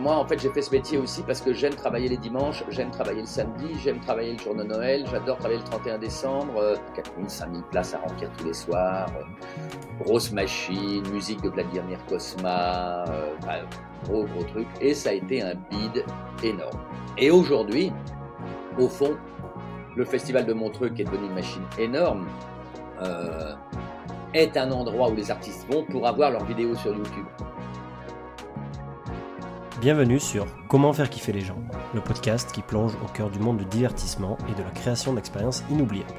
Moi, en fait, j'ai fait ce métier aussi parce que j'aime travailler les dimanches, j'aime travailler le samedi, j'aime travailler le jour de Noël, j'adore travailler le 31 décembre, 4000, 5000 places à remplir tous les soirs, grosse machine, musique de Vladimir Kosma, gros truc, et ça a été un bide énorme. Et aujourd'hui, au fond, le festival de Montreux, qui est devenu une machine énorme, est un endroit où les artistes vont pour avoir leurs vidéos sur YouTube. Bienvenue sur Comment faire kiffer les gens, le podcast qui plonge au cœur du monde du divertissement et de la création d'expériences inoubliables.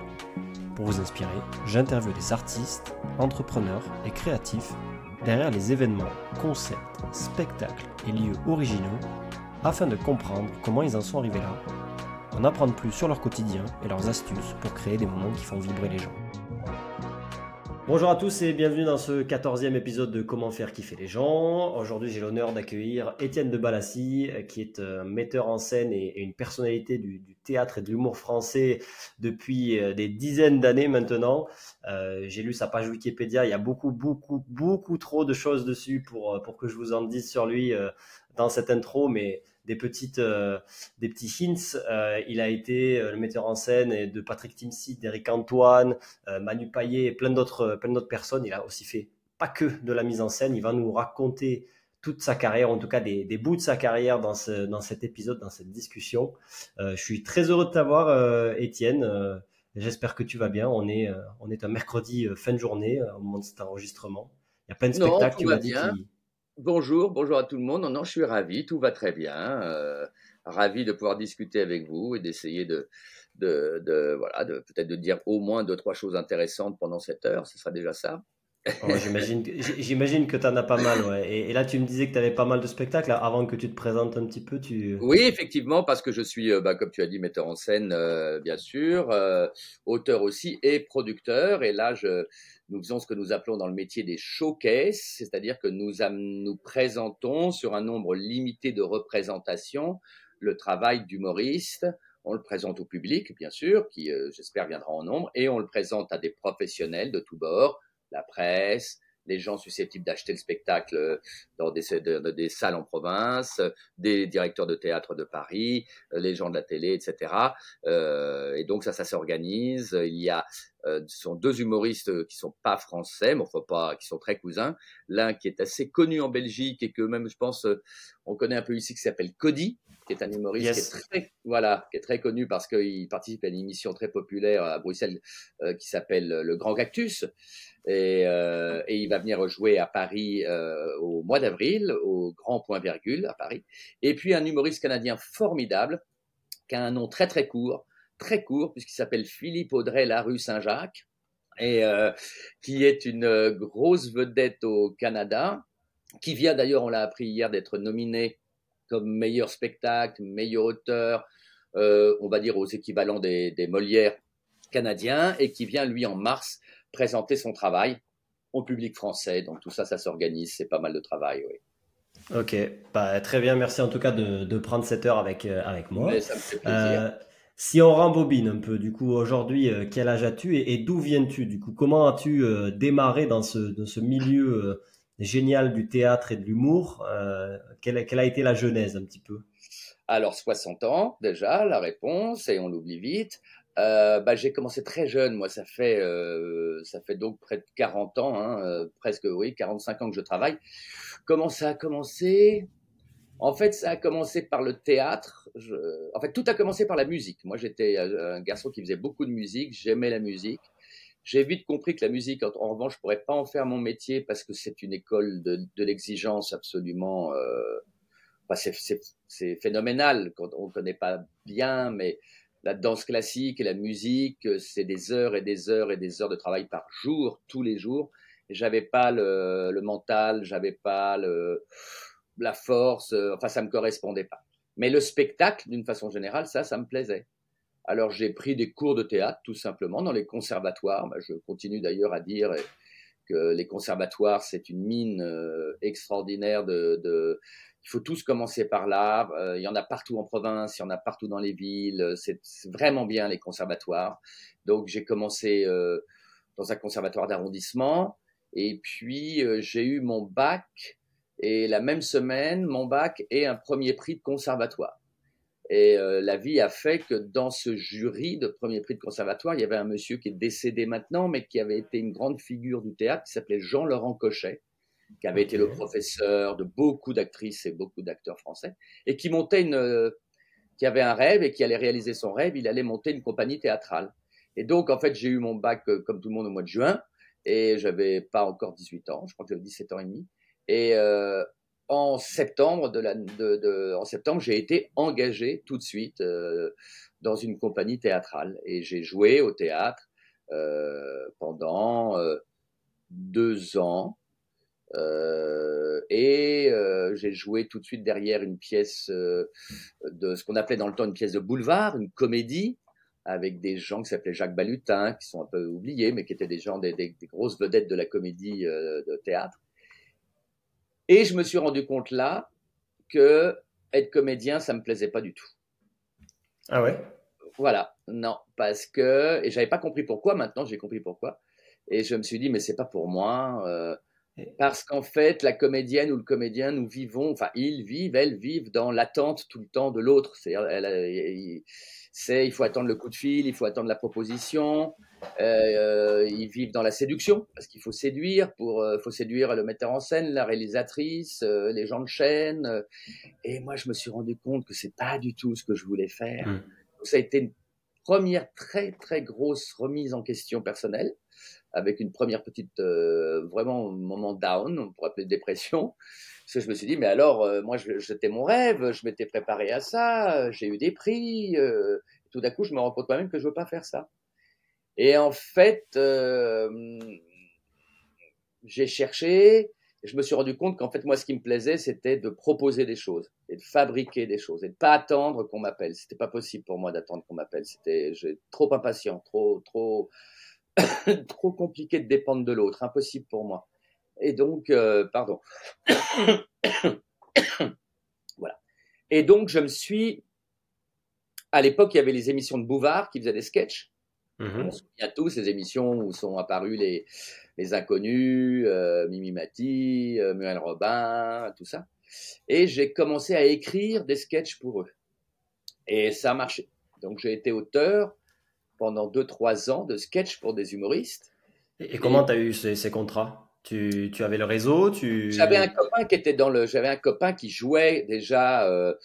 Pour vous inspirer, j'interviewe des artistes, entrepreneurs et créatifs derrière les événements, concepts, spectacles et lieux originaux afin de comprendre comment ils en sont arrivés là, en apprendre plus sur leur quotidien et leurs astuces pour créer des moments qui font vibrer les gens. Bonjour à tous et bienvenue dans ce 14e épisode de Comment faire kiffer les gens. Aujourd'hui, j'ai l'honneur d'accueillir Étienne de Balasy, qui est un metteur en scène et une personnalité du théâtre et de l'humour français depuis des dizaines d'années maintenant. J'ai lu sa page Wikipédia, il y a beaucoup trop de choses dessus pour que je vous en dise sur lui dans cette intro, mais des petits hints. Il a été le metteur en scène de Patrick Timsit, d'Eric Antoine, Manu Payet et plein d'autres personnes. Il a aussi fait pas que de la mise en scène. Il va nous raconter toute sa carrière, en tout cas des bouts de sa carrière dans cet épisode, dans cette discussion. Je suis très heureux de t'avoir, Étienne. J'espère que tu vas bien. On est un mercredi fin de journée au moment de cet enregistrement. Il y a plein de spectacles. Tout va bien. Bonjour à tout le monde. Non, je suis ravi, tout va très bien. Ravi de pouvoir discuter avec vous et d'essayer de peut-être de dire au moins 2-3 choses intéressantes pendant cette heure. Ce sera déjà ça. Oh, j'imagine que tu en as pas mal. Ouais. Et là, tu me disais que tu avais pas mal de spectacles. Avant que tu te présentes un petit peu, Oui, effectivement, parce que je suis, comme tu as dit, metteur en scène, bien sûr, auteur aussi et producteur. Et là, nous faisons ce que nous appelons dans le métier des showcases, c'est-à-dire que nous présentons sur un nombre limité de représentations le travail d'humoriste. On le présente au public, bien sûr, qui, j'espère, viendra en nombre, et on le présente à des professionnels de tous bords, la presse, les gens susceptibles d'acheter le spectacle dans des salles en province, des directeurs de théâtre de Paris, les gens de la télé, etc. Et donc ça s'organise. Il y a ce sont 2 humoristes qui sont pas français, mais enfin pas, qui sont très cousins. L'un qui est assez connu en Belgique et que même je pense on connaît un peu ici, qui s'appelle Cody, qui est un humoriste qui est très connu parce qu'il participe à une émission très populaire à Bruxelles qui s'appelle Le Grand Cactus. Et il va venir jouer à Paris au mois d'avril, au Grand Point Virgule à Paris. Et puis un humoriste canadien formidable, qui a un nom très court, puisqu'il s'appelle Philippe Audray, la rue Saint-Jacques, et qui est une grosse vedette au Canada, qui vient d'ailleurs, on l'a appris hier, d'être nominé comme meilleur spectacle, meilleur auteur, on va dire aux équivalents des Molières canadiens, et qui vient, lui, en mars, présenter son travail au public français. Donc tout ça, ça s'organise, c'est pas mal de travail, oui. Ok, très bien, merci en tout cas de prendre cette heure avec moi. Mais ça me fait plaisir. Si on rembobine un peu, du coup, aujourd'hui, quel âge as-tu et d'où viens-tu, du coup? Comment as-tu démarré dans ce milieu génial du théâtre et de l'humour? Quelle a été la genèse, un petit peu? Alors, 60 ans, déjà, la réponse, et on l'oublie vite. J'ai commencé très jeune, moi, ça fait donc près de 40 ans, hein, presque, oui, 45 ans que je travaille. Comment ça a commencé? En fait, ça a commencé par le théâtre. En fait, tout a commencé par la musique. Moi, j'étais un garçon qui faisait beaucoup de musique, j'aimais la musique. J'ai vite compris que la musique, en revanche, je pourrais pas en faire mon métier parce que c'est une école de l'exigence absolument… c'est phénoménal, quand on connaît pas bien, mais… La danse classique et la musique, c'est des heures et des heures et des heures de travail par jour, tous les jours. J'avais pas le mental, j'avais pas la force, enfin ça me correspondait pas. Mais le spectacle, d'une façon générale, ça me plaisait. Alors j'ai pris des cours de théâtre, tout simplement, dans les conservatoires. Je continue d'ailleurs à dire que les conservatoires, c'est une mine extraordinaire de il faut tous commencer par là. Il y en a partout en province, il y en a partout dans les villes. C'est vraiment bien, les conservatoires. Donc, j'ai commencé dans un conservatoire d'arrondissement. Et puis, j'ai eu mon bac. Et la même semaine, mon bac est un premier prix de conservatoire. Et la vie a fait que dans ce jury de premier prix de conservatoire, il y avait un monsieur qui est décédé maintenant, mais qui avait été une grande figure du théâtre, qui s'appelait Jean-Laurent Cochet, qui avait été le professeur de beaucoup d'actrices et beaucoup d'acteurs français, et qui montait qui avait un rêve et qui allait réaliser son rêve, il allait monter une compagnie théâtrale. Et donc, en fait, j'ai eu mon bac, comme tout le monde, au mois de juin, et j'avais pas encore 18 ans, je crois que j'avais 17 ans et demi. Et en septembre, j'ai été engagé tout de suite dans une compagnie théâtrale. Et j'ai joué au théâtre pendant 2 ans. J'ai joué tout de suite derrière une pièce de ce qu'on appelait dans le temps une pièce de boulevard, une comédie, avec des gens qui s'appelaient Jacques Balutin, qui sont un peu oubliés, mais qui étaient des gens, des grosses vedettes de la comédie de théâtre. Et je me suis rendu compte là que être comédien, ça me plaisait pas du tout. Ah ouais? Voilà, non, parce que, et j'avais pas compris pourquoi, maintenant j'ai compris pourquoi, et je me suis dit, mais c'est pas pour moi, parce qu'en fait, la comédienne ou le comédien, nous vivons, enfin, ils vivent, elles vivent dans l'attente tout le temps de l'autre. C'est-à-dire, il faut attendre le coup de fil, il faut attendre la proposition. Ils vivent dans la séduction, parce qu'il faut séduire, faut séduire le metteur en scène, la réalisatrice, les gens de chaîne. Et moi, je me suis rendu compte que c'est pas du tout ce que je voulais faire. Mmh. Donc, ça a été une première très, très grosse remise en question personnelle, avec une première petite, vraiment moment down, on pourrait appeler dépression, parce que je me suis dit, mais alors, moi, c'était mon rêve, je m'étais préparé à ça, j'ai eu des prix, tout d'un coup, je me rends compte moi-même que je veux pas faire ça. Et en fait, j'ai cherché, je me suis rendu compte qu'en fait, moi, ce qui me plaisait, c'était de proposer des choses, et de fabriquer des choses, et de pas attendre qu'on m'appelle. C'était pas possible pour moi d'attendre qu'on m'appelle, j'étais trop impatient, trop... trop compliqué de dépendre de l'autre, impossible pour moi. Et donc, pardon. Voilà. Et donc, à l'époque, il y avait les émissions de Bouvard qui faisaient des sketchs. Mm-hmm. On se souvient tous ces émissions où sont apparus les inconnus, Mimi Mathy, Muriel Robin, tout ça. Et j'ai commencé à écrire des sketchs pour eux. Et ça a marché. Donc, j'ai été auteur pendant 2-3 ans de sketch pour des humoristes. Et comment tu as eu ces contrats ? Tu avais le réseau, J'avais un copain qui était j'avais un copain qui jouait déjà,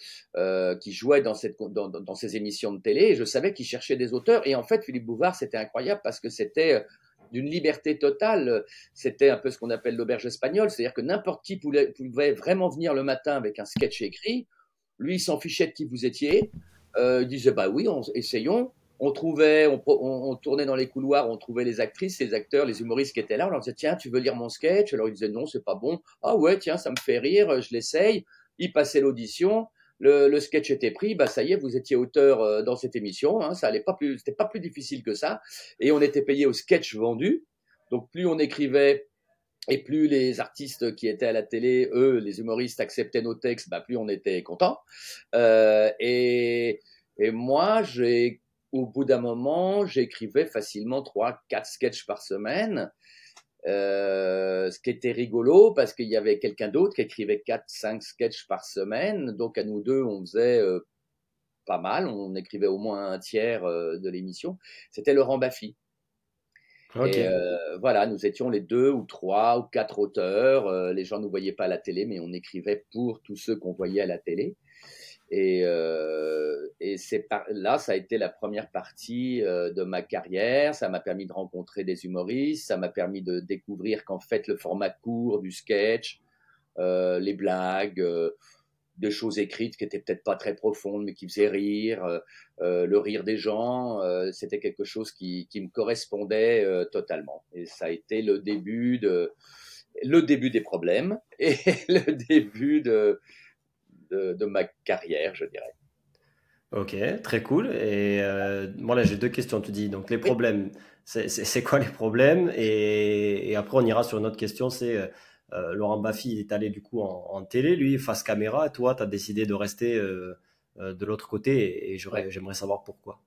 qui jouait dans ces émissions de télé, et je savais qu'il cherchait des auteurs. Et en fait, Philippe Bouvard, c'était incroyable parce que c'était d'une liberté totale. C'était un peu ce qu'on appelle l'auberge espagnole, c'est-à-dire que n'importe qui pouvait vraiment venir le matin avec un sketch écrit. Lui, il s'en fichait de qui vous étiez. Il disait, bah oui, essayons. On tournait dans les couloirs, on trouvait les actrices, les acteurs, les humoristes qui étaient là. On leur disait, tiens, tu veux lire mon sketch? Alors ils disaient, non, c'est pas bon. Ah ouais, tiens, ça me fait rire, je l'essaye. Ils passaient l'audition, le sketch était pris, bah ça y est, vous étiez auteur dans cette émission, hein, c'était pas plus difficile que ça. Et on était payé au sketch vendu. Donc plus on écrivait et plus les artistes qui étaient à la télé, eux, les humoristes acceptaient nos textes, bah plus on était contents. Et moi, au bout d'un moment, j'écrivais facilement 3-4 sketchs par semaine, ce qui était rigolo parce qu'il y avait quelqu'un d'autre qui écrivait 4-5 sketchs par semaine. Donc, à nous deux, on faisait pas mal. On écrivait au moins un tiers de l'émission. C'était Laurent Baffie. Okay. Et voilà, nous étions les 2 ou 3 ou 4 auteurs. Les gens ne nous voyaient pas à la télé, mais on écrivait pour tous ceux qu'on voyait à la télé. Et là, ça a été la première partie de ma carrière. Ça m'a permis de rencontrer des humoristes. Ça m'a permis de découvrir qu'en fait, le format court du sketch, les blagues, des choses écrites qui étaient peut-être pas très profondes, mais qui faisaient rire, le rire des gens, c'était quelque chose qui me correspondait totalement. Et ça a été le début des problèmes et le début de ma carrière, je dirais. Ok, très cool. Et moi, là, j'ai 2 questions. Tu dis donc les problèmes, c'est quoi les problèmes, et après on ira sur une autre question. C'est Laurent Baffie, il est allé du coup en télé, lui, face caméra. Toi, tu as décidé de rester de l'autre côté, et j'aimerais savoir pourquoi.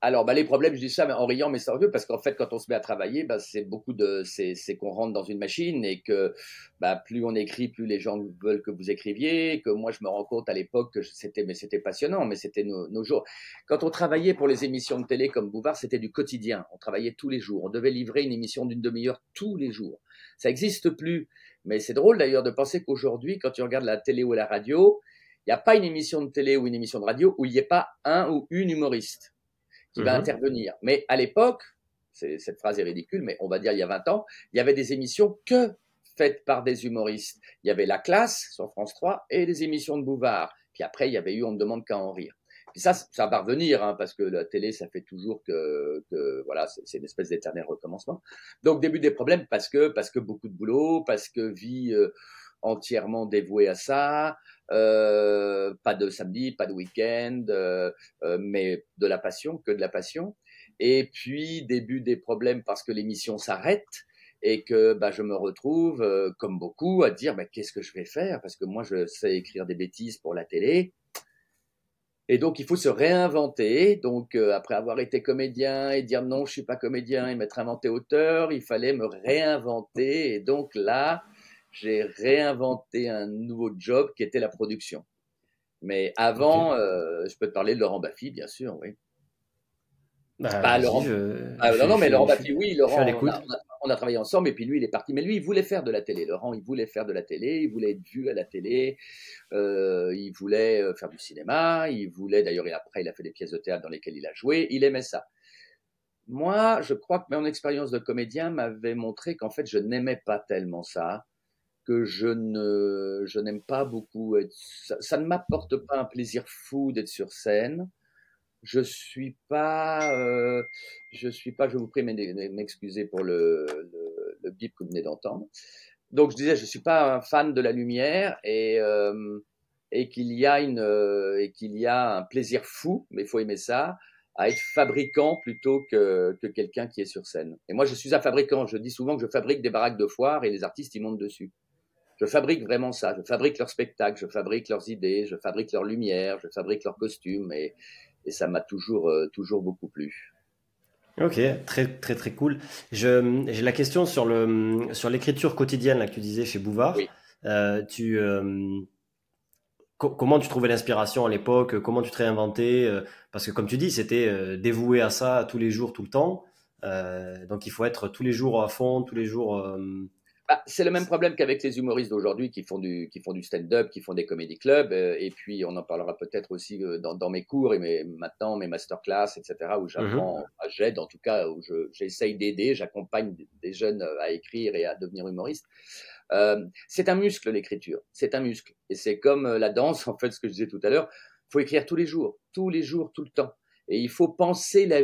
Alors, les problèmes, je dis ça en riant, mais sérieux, parce qu'en fait, quand on se met à travailler, c'est beaucoup de, c'est qu'on rentre dans une machine et que plus on écrit, plus les gens veulent que vous écriviez. Que moi, je me rends compte à l'époque que c'était passionnant, mais c'était nos jours. Quand on travaillait pour les émissions de télé comme Bouvard, c'était du quotidien. On travaillait tous les jours. On devait livrer une émission d'une demi-heure tous les jours. Ça n'existe plus. Mais c'est drôle d'ailleurs de penser qu'aujourd'hui, quand tu regardes la télé ou la radio, il n'y a pas une émission de télé ou une émission de radio où il n'y ait pas un ou une humoriste qui va intervenir. Mais à l'époque, cette phrase est ridicule, mais on va dire il y a 20 ans, il y avait des émissions faites par des humoristes. Il y avait La Classe sur France 3 et les émissions de Bouvard. Puis après, il y avait eu On ne demande qu'à en rire. Puis ça va revenir, parce que la télé, ça fait toujours que voilà, c'est une espèce d'éternel recommencement. Donc, début des problèmes parce que beaucoup de boulot, parce que vie entièrement dévouée à ça, pas de samedi, pas de week-end, mais de la passion. Et puis, début des problèmes parce que l'émission s'arrête. Et que je me retrouve, comme beaucoup, à dire qu'est-ce que je vais faire, parce que moi, je sais écrire des bêtises pour la télé. Et donc, il faut se réinventer. Donc, après avoir été comédien et dire non, je ne suis pas comédien et m'être inventé auteur, il fallait me réinventer. Et donc là, j'ai réinventé un nouveau job qui était la production. Mais avant, je peux te parler de Laurent Baffie, bien sûr, oui. Laurent Baffie, oui, Laurent, on a travaillé ensemble et puis lui, il est parti. Mais lui, il voulait faire de la télé. Laurent, il voulait faire de la télé, il voulait être vu à la télé, il voulait faire du cinéma, d'ailleurs, après, il a fait des pièces de théâtre dans lesquelles il a joué, il aimait ça. Moi, je crois que mon expérience de comédien m'avait montré qu'en fait, je n'aimais pas tellement ça, que je n'aime pas beaucoup. Ça ne m'apporte pas un plaisir fou d'être sur scène. Je suis pas, je vous prie, m'excuser pour le bip que vous venez d'entendre. Donc, je disais, je suis pas un fan de la lumière et qu'il y a un plaisir fou, mais il faut aimer ça, à être fabricant plutôt que quelqu'un qui est sur scène. Et moi, je suis un fabricant. Je dis souvent que je fabrique des baraques de foire et les artistes, ils montent dessus. Je fabrique vraiment ça. Je fabrique leurs spectacles, je fabrique leurs idées, je fabrique leur lumière, je fabrique leurs costumes et ça m'a toujours beaucoup plu. Ok, très très très cool. J'ai la question sur l'écriture quotidienne là que tu disais chez Bouvard. Oui. Comment tu trouvais l'inspiration à l'époque? Comment tu te réinventais? Parce que comme tu dis, c'était dévoué à ça tous les jours, tout le temps. Donc il faut être tous les jours à fond, tous les jours. C'est le même problème qu'avec les humoristes d'aujourd'hui qui font du stand-up, qui font des comedy clubs, et puis on en parlera peut-être aussi dans mes cours et maintenant mes masterclass, etc., où j'apprends, j'aide en tout cas, où j'essaye d'aider, j'accompagne des jeunes à écrire et à devenir humoriste. C'est un muscle, l'écriture, c'est un muscle, et c'est comme la danse, en fait, ce que je disais tout à l'heure, il faut écrire tous les jours, tout le temps, et il faut penser ta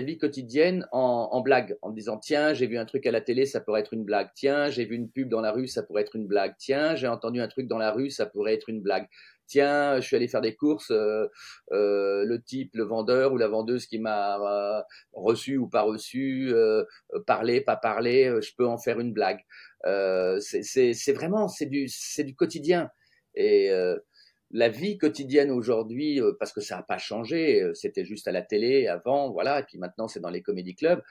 vie quotidienne en blague, en disant tiens, j'ai vu un truc à la télé, ça pourrait être une blague, tiens, j'ai vu une pub dans la rue, ça pourrait être une blague, tiens, j'ai entendu un truc dans la rue, ça pourrait être une blague, tiens, je suis allé faire des courses, le vendeur ou la vendeuse qui m'a reçu ou pas reçu, parler, pas parler, je peux en faire une blague. C'est vraiment, c'est du quotidien. Et la vie quotidienne aujourd'hui, parce que ça n'a pas changé, c'était juste à la télé avant, voilà, et puis maintenant c'est dans les comedy clubs,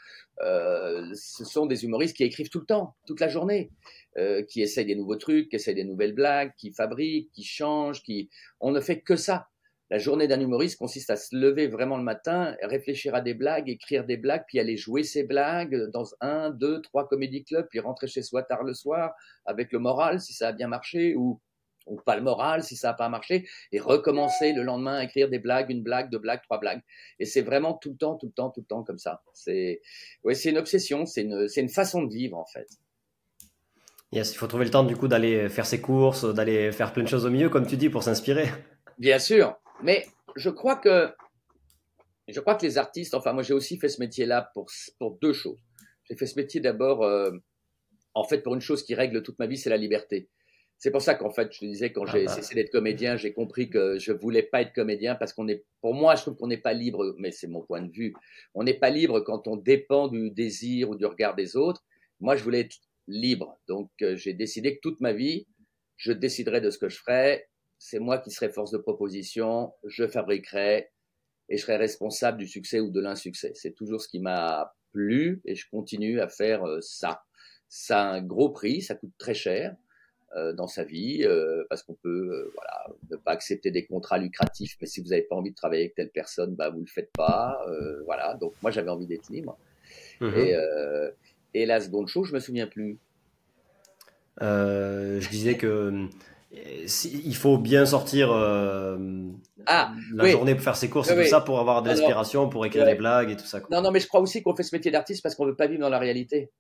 ce sont des humoristes qui écrivent tout le temps, toute la journée, qui essayent des nouveaux trucs, qui essayent des nouvelles blagues, qui fabriquent, qui changent, on ne fait que ça. La journée d'un humoriste consiste à se lever vraiment le matin, réfléchir à des blagues, écrire des blagues, puis aller jouer ces blagues dans 1, 2, 3 comedy clubs, puis rentrer chez soi tard le soir avec le moral, si ça a bien marché, ou pas le moral, si ça n'a pas marché, et recommencer le lendemain à écrire des blagues, une blague, 2 blagues, 3 blagues. Et c'est vraiment tout le temps comme ça. C'est une obsession, c'est une façon de vivre, en fait. Yes, il faut trouver le temps, du coup, d'aller faire ses courses, d'aller faire plein de choses au milieu, comme tu dis, pour s'inspirer. Bien sûr, mais je crois que les artistes, enfin, moi, j'ai aussi fait ce métier-là pour 2 choses. J'ai fait ce métier d'abord, en fait, pour une chose qui règle toute ma vie, c'est la liberté. C'est pour ça qu'en fait, je te disais, quand j'ai cessé d'être comédien, j'ai compris que je voulais pas être comédien parce pour moi, je trouve qu'on n'est pas libre, mais c'est mon point de vue. On n'est pas libre quand on dépend du désir ou du regard des autres. Moi, je voulais être libre. Donc, j'ai décidé que toute ma vie, je déciderais de ce que je ferais. C'est moi qui serais force de proposition. Je fabriquerais et je serai responsable du succès ou de l'insuccès. C'est toujours ce qui m'a plu et je continue à faire ça. Ça a un gros prix, ça coûte très cher dans sa vie parce qu'on peut ne pas accepter des contrats lucratifs, mais si vous n'avez pas envie de travailler avec telle personne, bah, vous ne le faites pas. Donc moi, j'avais envie d'être libre. Mmh. Et la seconde chose, je ne me souviens plus. Je disais que... il faut bien sortir journée pour faire ses courses et tout ça pour avoir de l'inspiration, pour écrire des blagues et tout ça. Quoi. Non, mais je crois aussi qu'on fait ce métier d'artiste parce qu'on ne veut pas vivre dans la réalité.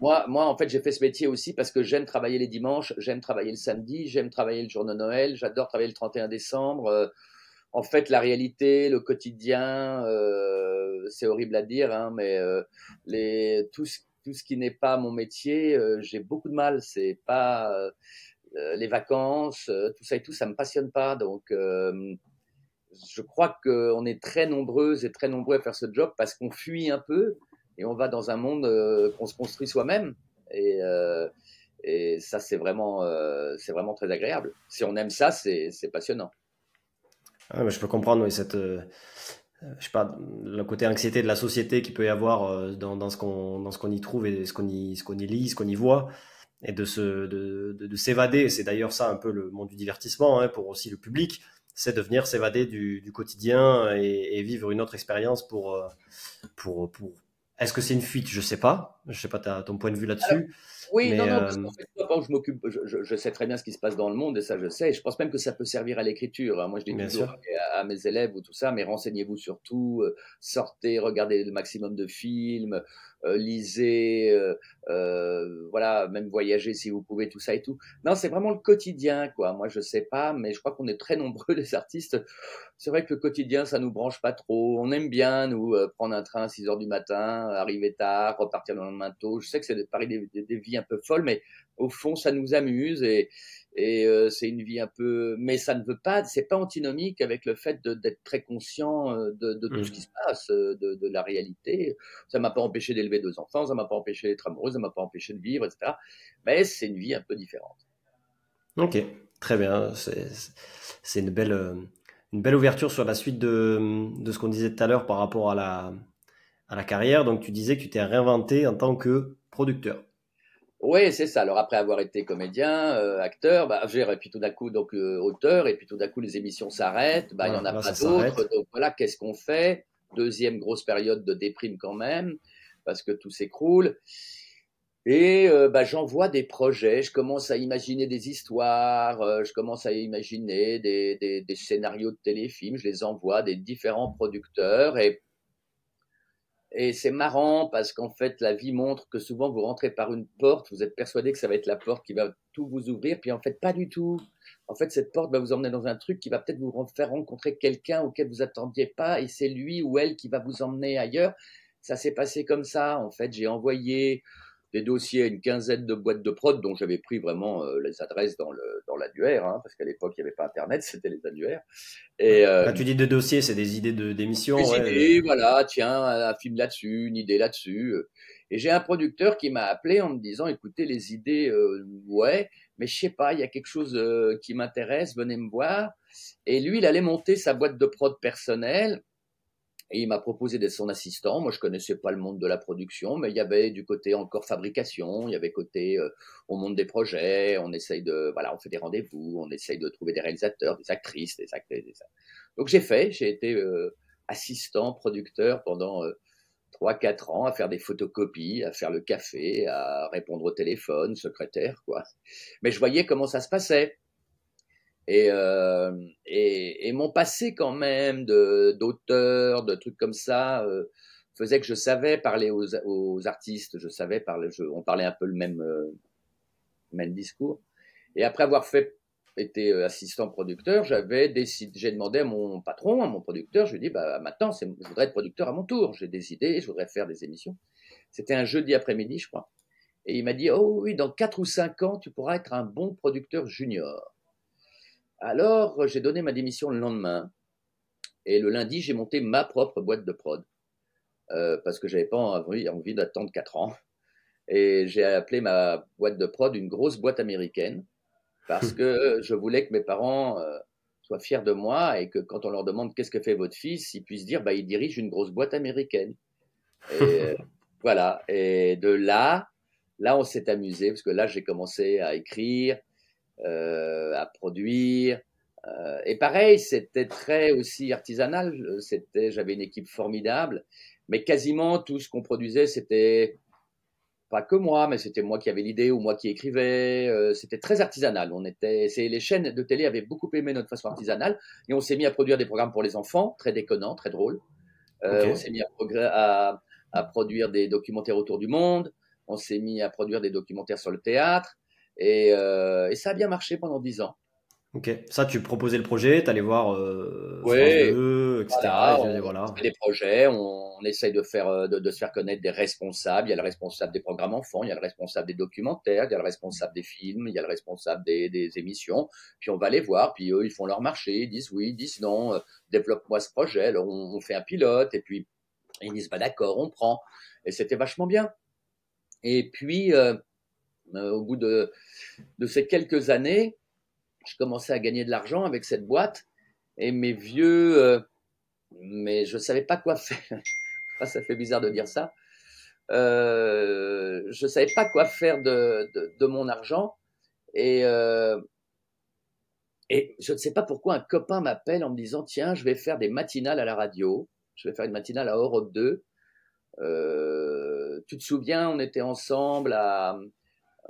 Moi, en fait, j'ai fait ce métier aussi parce que j'aime travailler les dimanches, j'aime travailler le samedi, j'aime travailler le jour de Noël, j'adore travailler le 31 décembre. En fait, la réalité, le quotidien, c'est horrible à dire, hein, mais tout ce qui n'est pas mon métier, j'ai beaucoup de mal. C'est pas... les vacances, tout, ça me passionne pas. Donc, je crois qu'on est très nombreuses et très nombreux à faire ce job parce qu'on fuit un peu et on va dans un monde qu'on se construit soi-même. Et ça, c'est vraiment très agréable. Si on aime ça, c'est passionnant. Ah, mais je peux comprendre le côté anxiété de la société qu'il peut y avoir dans ce qu'on y trouve et ce qu'on y lit, ce qu'on y voit. Et de s'évader, c'est d'ailleurs ça un peu le monde du divertissement, hein, pour aussi le public, c'est de venir s'évader du quotidien et vivre une autre expérience pour... Est-ce que c'est une fuite ? Je sais pas ton point de vue là-dessus. Alors, oui, mais parce qu'en fait, quand je m'occupe, je sais très bien ce qui se passe dans le monde et ça je sais, je pense même que ça peut servir à l'écriture. Moi je dis toujours à mes élèves ou tout ça, mais renseignez-vous surtout, sortez, regardez le maximum de films, lisez, même voyagez si vous pouvez, tout ça et tout. Non, c'est vraiment le quotidien, quoi. Moi je sais pas, mais je crois qu'on est très nombreux les artistes. C'est vrai que le quotidien ça nous branche pas trop, on aime bien nous prendre un train à 6h du matin, arriver tard, repartir le lendemain tôt. Je sais que c'est pareil des vies un peu folles, mais au fond, ça nous amuse et c'est une vie un peu. Mais ça ne veut pas, c'est pas antinomique avec le fait d'être très conscient de tout ce qui se passe, de la réalité. Ça m'a pas empêché d'élever 2 enfants, ça m'a pas empêché d'être amoureuse, ça m'a pas empêché de vivre, etc. Mais c'est une vie un peu différente. Ok, très bien. C'est une belle ouverture sur la suite de ce qu'on disait tout à l'heure par rapport à la carrière. Donc tu disais que tu t'es réinventé en tant que producteur. Oui, c'est ça. Alors après avoir été comédien, acteur, et puis tout d'un coup donc auteur, et puis tout d'un coup les émissions s'arrêtent, il n'y en a pas d'autres. Donc voilà, qu'est-ce qu'on fait ? Deuxième grosse période de déprime quand même, parce que tout s'écroule. Et j'envoie des projets, je commence à imaginer des histoires, je commence à imaginer des scénarios de téléfilms, je les envoie des différents producteurs Et c'est marrant parce qu'en fait, la vie montre que souvent, vous rentrez par une porte, vous êtes persuadé que ça va être la porte qui va tout vous ouvrir, puis en fait, pas du tout. En fait, cette porte va vous emmener dans un truc qui va peut-être vous faire rencontrer quelqu'un auquel vous attendiez pas, et c'est lui ou elle qui va vous emmener ailleurs. Ça s'est passé comme ça. En fait, j'ai envoyé des dossiers à une 15aine de boîtes de prod, dont j'avais pris vraiment les adresses dans l'annuaire, hein, parce qu'à l'époque, il n'y avait pas Internet, c'était les annuaires. Et, quand tu dis des dossiers, c'est des idées d'émissions. Idées, voilà, tiens, un film là-dessus, une idée là-dessus. Et j'ai un producteur qui m'a appelé en me disant, écoutez, les idées, mais je sais pas, il y a quelque chose qui m'intéresse, venez me voir. Et lui, il allait monter sa boîte de prod personnelle. Et il m'a proposé d'être son assistant. Moi, je connaissais pas le monde de la production, mais il y avait du côté encore fabrication, il y avait côté on monte des projets, on essaye on fait des rendez-vous, on essaye de trouver des réalisateurs, des actrices, des acteurs. Donc j'ai été assistant producteur pendant 3-4 ans à faire des photocopies, à faire le café, à répondre au téléphone, secrétaire, quoi. Mais je voyais comment ça se passait. Et mon passé quand même d'auteur, de trucs comme ça faisait que je savais parler aux artistes, on parlait un peu le même discours. Et après avoir été assistant producteur, j'ai demandé à mon patron, à mon producteur, je lui ai dit maintenant je voudrais être producteur à mon tour, j'ai des idées, je voudrais faire des émissions. C'était un jeudi après-midi, je crois. Et il m'a dit oh oui, dans 4 ou 5 ans, tu pourras être un bon producteur junior. Alors, j'ai donné ma démission le lendemain et le lundi, j'ai monté ma propre boîte de prod parce que j'avais pas envie d'attendre 4 ans. Et j'ai appelé ma boîte de prod une grosse boîte américaine parce que je voulais que mes parents soient fiers de moi et que quand on leur demande qu'est-ce que fait votre fils, ils puissent dire bah, il dirige une grosse boîte américaine. Et voilà. Et de là, on s'est amusé parce que là, j'ai commencé à écrire, à produire. Et pareil, c'était très aussi artisanal. J'avais une équipe formidable, mais quasiment tout ce qu'on produisait, c'était pas que moi, mais c'était moi qui avais l'idée ou moi qui écrivais. C'était très artisanal. Les chaînes de télé avaient beaucoup aimé notre façon artisanale et on s'est mis à produire des programmes pour les enfants, très déconnants, très drôles. Okay. On s'est mis à produire des documentaires autour du monde. On s'est mis à produire des documentaires sur le théâtre et ça a bien marché pendant 10 ans. Ok, ça tu proposais le projet, t'allais voir France 2, etc. Voilà, on fait des projets, on essaye de se faire connaître des responsables. Il y a le responsable des programmes enfants, il y a le responsable des documentaires, il y a le responsable des films, il y a le responsable des émissions. Puis on va les voir, puis eux ils font leur marché, ils disent oui, ils disent non, développe-moi ce projet. Alors on fait un pilote et puis ils disent bah d'accord, on prend. Et c'était vachement bien. Et puis au bout de ces quelques années, je commençais à gagner de l'argent avec cette boîte et mes vieux, mais je savais pas quoi faire. Ça fait bizarre de dire ça. Je savais pas quoi faire de mon argent et je ne sais pas pourquoi un copain m'appelle en me disant tiens, je vais faire des matinales à la radio. Je vais faire une matinale à Europe 2. Tu te souviens, on était ensemble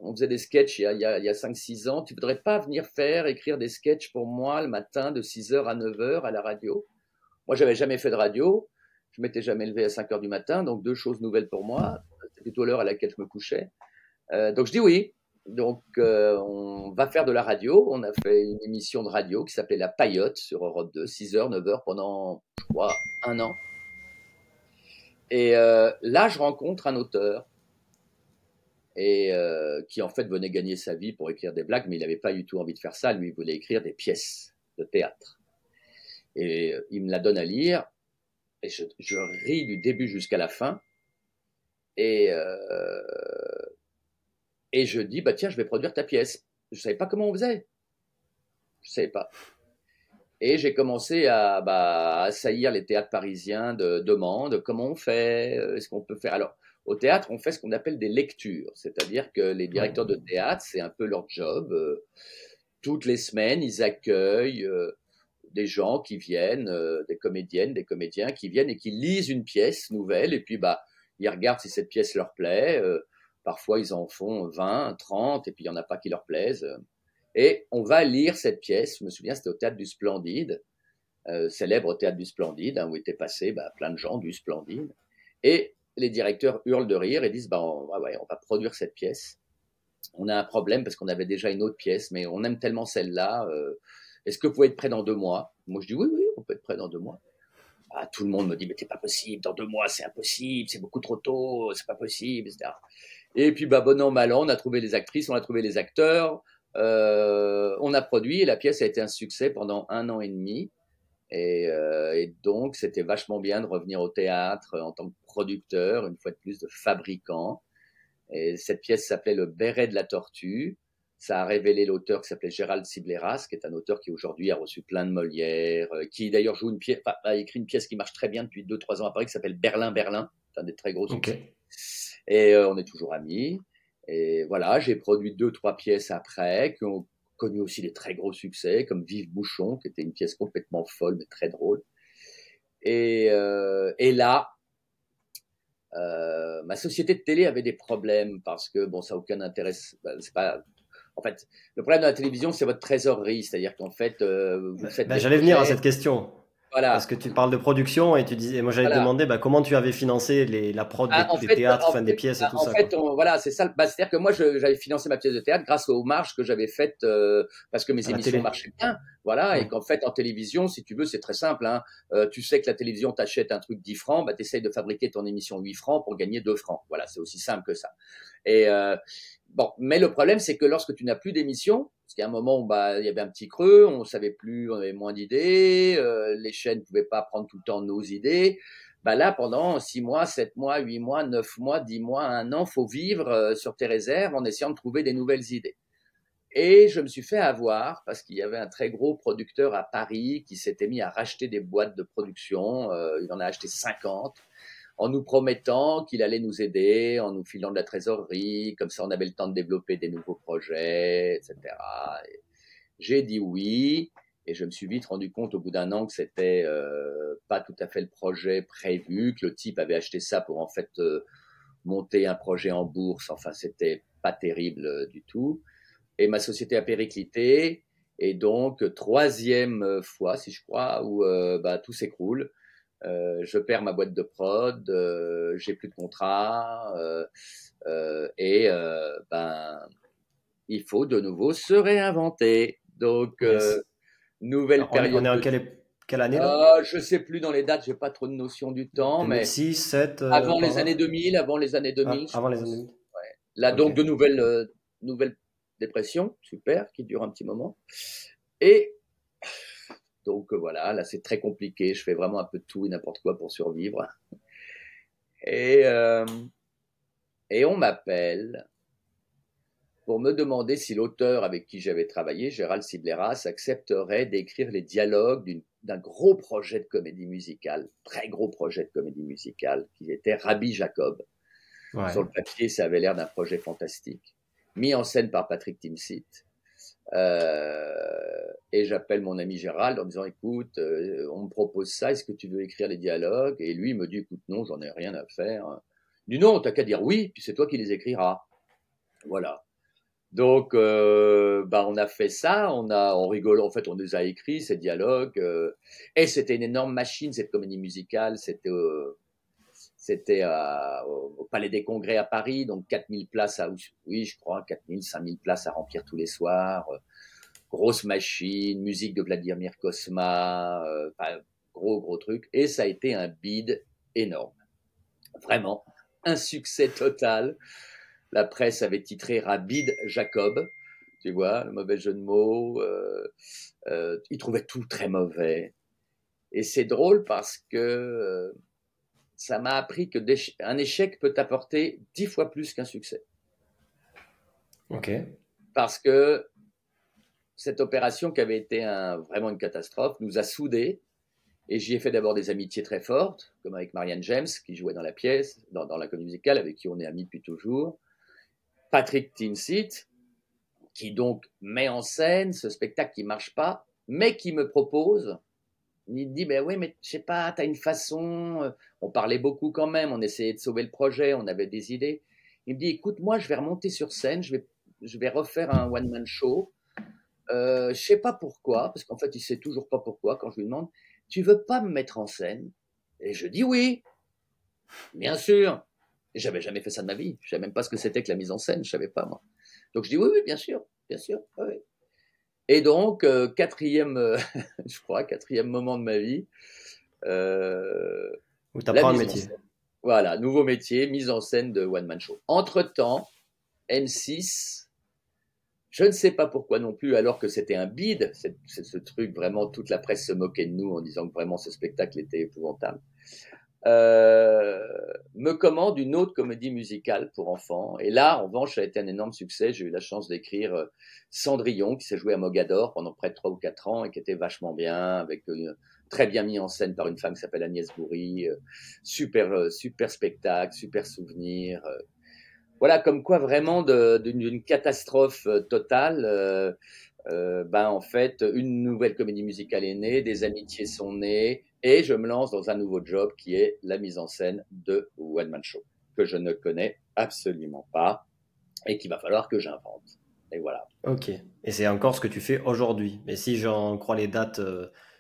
on faisait des sketchs il y a 5-6 ans. Tu voudrais pas venir écrire des sketchs pour moi le matin de 6h à 9h à la radio? Moi, j'avais jamais fait de radio. Je m'étais jamais levé à 5h du matin. Donc, 2 choses nouvelles pour moi. C'était plutôt l'heure à laquelle je me couchais. Donc, je dis oui. Donc, on va faire de la radio. On a fait une émission de radio qui s'appelait La Payotte sur Europe 2, 6h, 9h pendant, je crois, 1 an. Et là, je rencontre un auteur. Et qui en fait venait gagner sa vie pour écrire des blagues, mais il n'avait pas du tout envie de faire ça. Lui, il voulait écrire des pièces de théâtre. Et il me la donne à lire, et je ris du début jusqu'à la fin. Et je dis bah tiens, je vais produire ta pièce. Je savais pas comment on faisait. Je savais pas. Et j'ai commencé à assaillir les théâtres parisiens de demandes. Comment on fait? Est-ce qu'on peut faire? Alors, au théâtre, on fait ce qu'on appelle des lectures, c'est-à-dire que les directeurs de théâtre, c'est un peu leur job. Toutes les semaines, ils accueillent des gens qui viennent, des comédiennes, des comédiens qui viennent et qui lisent une pièce nouvelle. Et puis, ils regardent si cette pièce leur plaît. Parfois, ils en font 20, 30, et puis il n'y en a pas qui leur plaisent. Et on va lire cette pièce. Je me souviens, c'était au Théâtre du Splendide, célèbre Théâtre du Splendide, où étaient passés plein de gens du Splendide. Et les directeurs hurlent de rire et disent on va produire cette pièce. On a un problème parce qu'on avait déjà une autre pièce, mais on aime tellement celle-là. Est-ce que vous pouvez être prêt dans 2 mois? Moi, je dis oui, on peut être prêt dans 2 mois. Tout le monde me dit mais c'est pas possible, dans 2 mois, c'est impossible, c'est beaucoup trop tôt, c'est pas possible, etc. Et puis, bon an, mal an, on a trouvé les actrices, on a trouvé les acteurs, on a produit et la pièce a été un succès pendant 1 an et demi. Et donc, c'était vachement bien de revenir au théâtre en tant que producteur, une fois de plus de fabricant. Et cette pièce s'appelait Le béret de la tortue. Ça a révélé l'auteur qui s'appelait Gérald Sibleras, qui est un auteur qui aujourd'hui a reçu plein de Molières, qui d'ailleurs a écrit une pièce qui marche très bien depuis 2-3 ans à Paris, qui s'appelle Berlin Berlin. C'est un des très gros succès. Et on est toujours amis. Et voilà, j'ai produit 2-3 pièces après qui ont connu aussi des très gros succès, comme Vive Bouchon, qui était une pièce complètement folle, mais très drôle. Et là, ma société de télé avait des problèmes, parce que, ça n'a aucun intérêt. C'est pas... En fait, le problème de la télévision, c'est votre trésorerie. C'est-à-dire qu'en fait, vous faites... j'allais venir à cette question. Voilà. Parce que tu parles de production et tu disais, moi j'allais te demander comment tu avais financé la prod des théâtres, des pièces et tout ça. En fait, c'est ça. C'est-à-dire que moi j'avais financé ma pièce de théâtre grâce aux marges que j'avais faites parce que mes émissions marchaient bien. Voilà, Et qu'en fait en télévision, si tu veux, c'est très simple. Tu sais que la télévision t'achète un truc 10 francs, t'essayes de fabriquer ton émission 8 francs pour gagner 2 francs. Voilà, c'est aussi simple que ça. Et mais le problème c'est que lorsque tu n'as plus d'émission, parce qu'à un moment, il y avait un petit creux, on savait plus, on avait moins d'idées, les chaînes pouvaient pas prendre tout le temps nos idées. Là, pendant 6 mois, 7 mois, 8 mois, 9 mois, 10 mois, 1 an, faut vivre sur tes réserves en essayant de trouver des nouvelles idées. Et je me suis fait avoir parce qu'il y avait un très gros producteur à Paris qui s'était mis à racheter des boîtes de production. Il en a acheté 50 en nous promettant qu'il allait nous aider, en nous filant de la trésorerie. Comme ça, on avait le temps de développer des nouveaux projets, etc. Et j'ai dit oui. Et je me suis vite rendu compte au bout d'un an que c'était pas tout à fait le projet prévu, que le type avait acheté ça pour en fait monter un projet en bourse. Enfin, c'était pas terrible du tout. Et ma société a périclité. Et donc, troisième fois, si je crois, où tout s'écroule. Je perds ma boîte de prod, j'ai plus de contrat. Il faut de nouveau se réinventer. Donc... Yes. Nouvelle période. On est en quelle année là ? Je sais plus dans les dates, j'ai pas trop de notion du temps, 2006, mais 6, 7 avant les années 2000, avant les années 2000. Ouais. Là okay. Donc de nouvelle dépression, super, qui dure un petit moment. Et donc voilà, là c'est très compliqué, je fais vraiment un peu tout et n'importe quoi pour survivre. Et on m'appelle pour me demander si l'auteur avec qui j'avais travaillé, Gérald Sibleras, accepterait d'écrire les dialogues d'un gros projet de comédie musicale, très gros projet de comédie musicale, qui était Rabbi Jacob. Ouais. Sur le papier, ça avait l'air d'un projet fantastique, mis en scène par Patrick Timsit. Et j'appelle mon ami Gérald en me disant, écoute, on me propose ça, est-ce que tu veux écrire les dialogues ? Et lui, il me dit, écoute, non, j'en ai rien à faire. Il dit, non, t'as qu'à dire oui, puis c'est toi qui les écriras. Voilà. Donc, on a fait ça, on rigole, en fait, on nous a écrit ces dialogues, et c'était une énorme machine, cette comédie musicale, au Palais des Congrès à Paris, donc 4000 places 4000, 5000 places à remplir tous les soirs, grosse machine, musique de Vladimir Kosma, gros truc, et ça a été un bide énorme. Vraiment, un succès total. La presse avait titré Rabbi Jacob, tu vois, le mauvais jeu de mots. Il trouvait tout très mauvais. Et c'est drôle parce que ça m'a appris que un échec peut t'apporter 10 fois plus qu'un succès. Ok. Parce que cette opération qui avait été vraiment une catastrophe nous a soudés. Et j'y ai fait d'abord des amitiés très fortes, comme avec Marianne James, qui jouait dans la pièce, dans la comédie musicale, avec qui on est amis depuis toujours. Patrick Timsit, qui donc met en scène ce spectacle qui marche pas, mais qui me propose, il dit, ben oui, mais je sais pas, t'as une façon, on parlait beaucoup quand même, on essayait de sauver le projet, on avait des idées. Il me dit, écoute, moi, je vais remonter sur scène, je vais refaire un one-man show, je sais pas pourquoi, parce qu'en fait, il sait toujours pas pourquoi quand je lui demande, tu veux pas me mettre en scène? Et je dis oui, bien sûr. J'avais jamais fait ça de ma vie. Je savais même pas ce que c'était que la mise en scène. Je savais pas, moi. Donc, je dis oui, bien sûr, oui. Et donc, quatrième moment de ma vie. Où t'apprends un métier. Voilà, nouveau métier, mise en scène de One Man Show. Entre-temps, M6, je ne sais pas pourquoi non plus, alors que c'était un bide, c'est ce truc, vraiment, toute la presse se moquait de nous en disant que vraiment ce spectacle était épouvantable. Me commande une autre comédie musicale pour enfants. Et là, en revanche, ça a été un énorme succès. J'ai eu la chance d'écrire Cendrillon, qui s'est joué à Mogador pendant près de 3 ou 4 ans et qui était vachement bien, avec très bien mis en scène par une femme qui s'appelle Agnès Bourri. Super spectacle, super souvenir. Voilà, comme quoi vraiment d'une catastrophe totale, en fait, une nouvelle comédie musicale est née, des amitiés sont nées. Et je me lance dans un nouveau job qui est la mise en scène de One Man Show, que je ne connais absolument pas et qu'il va falloir que j'invente. Et voilà. Ok. Et c'est encore ce que tu fais aujourd'hui. Mais si j'en crois les dates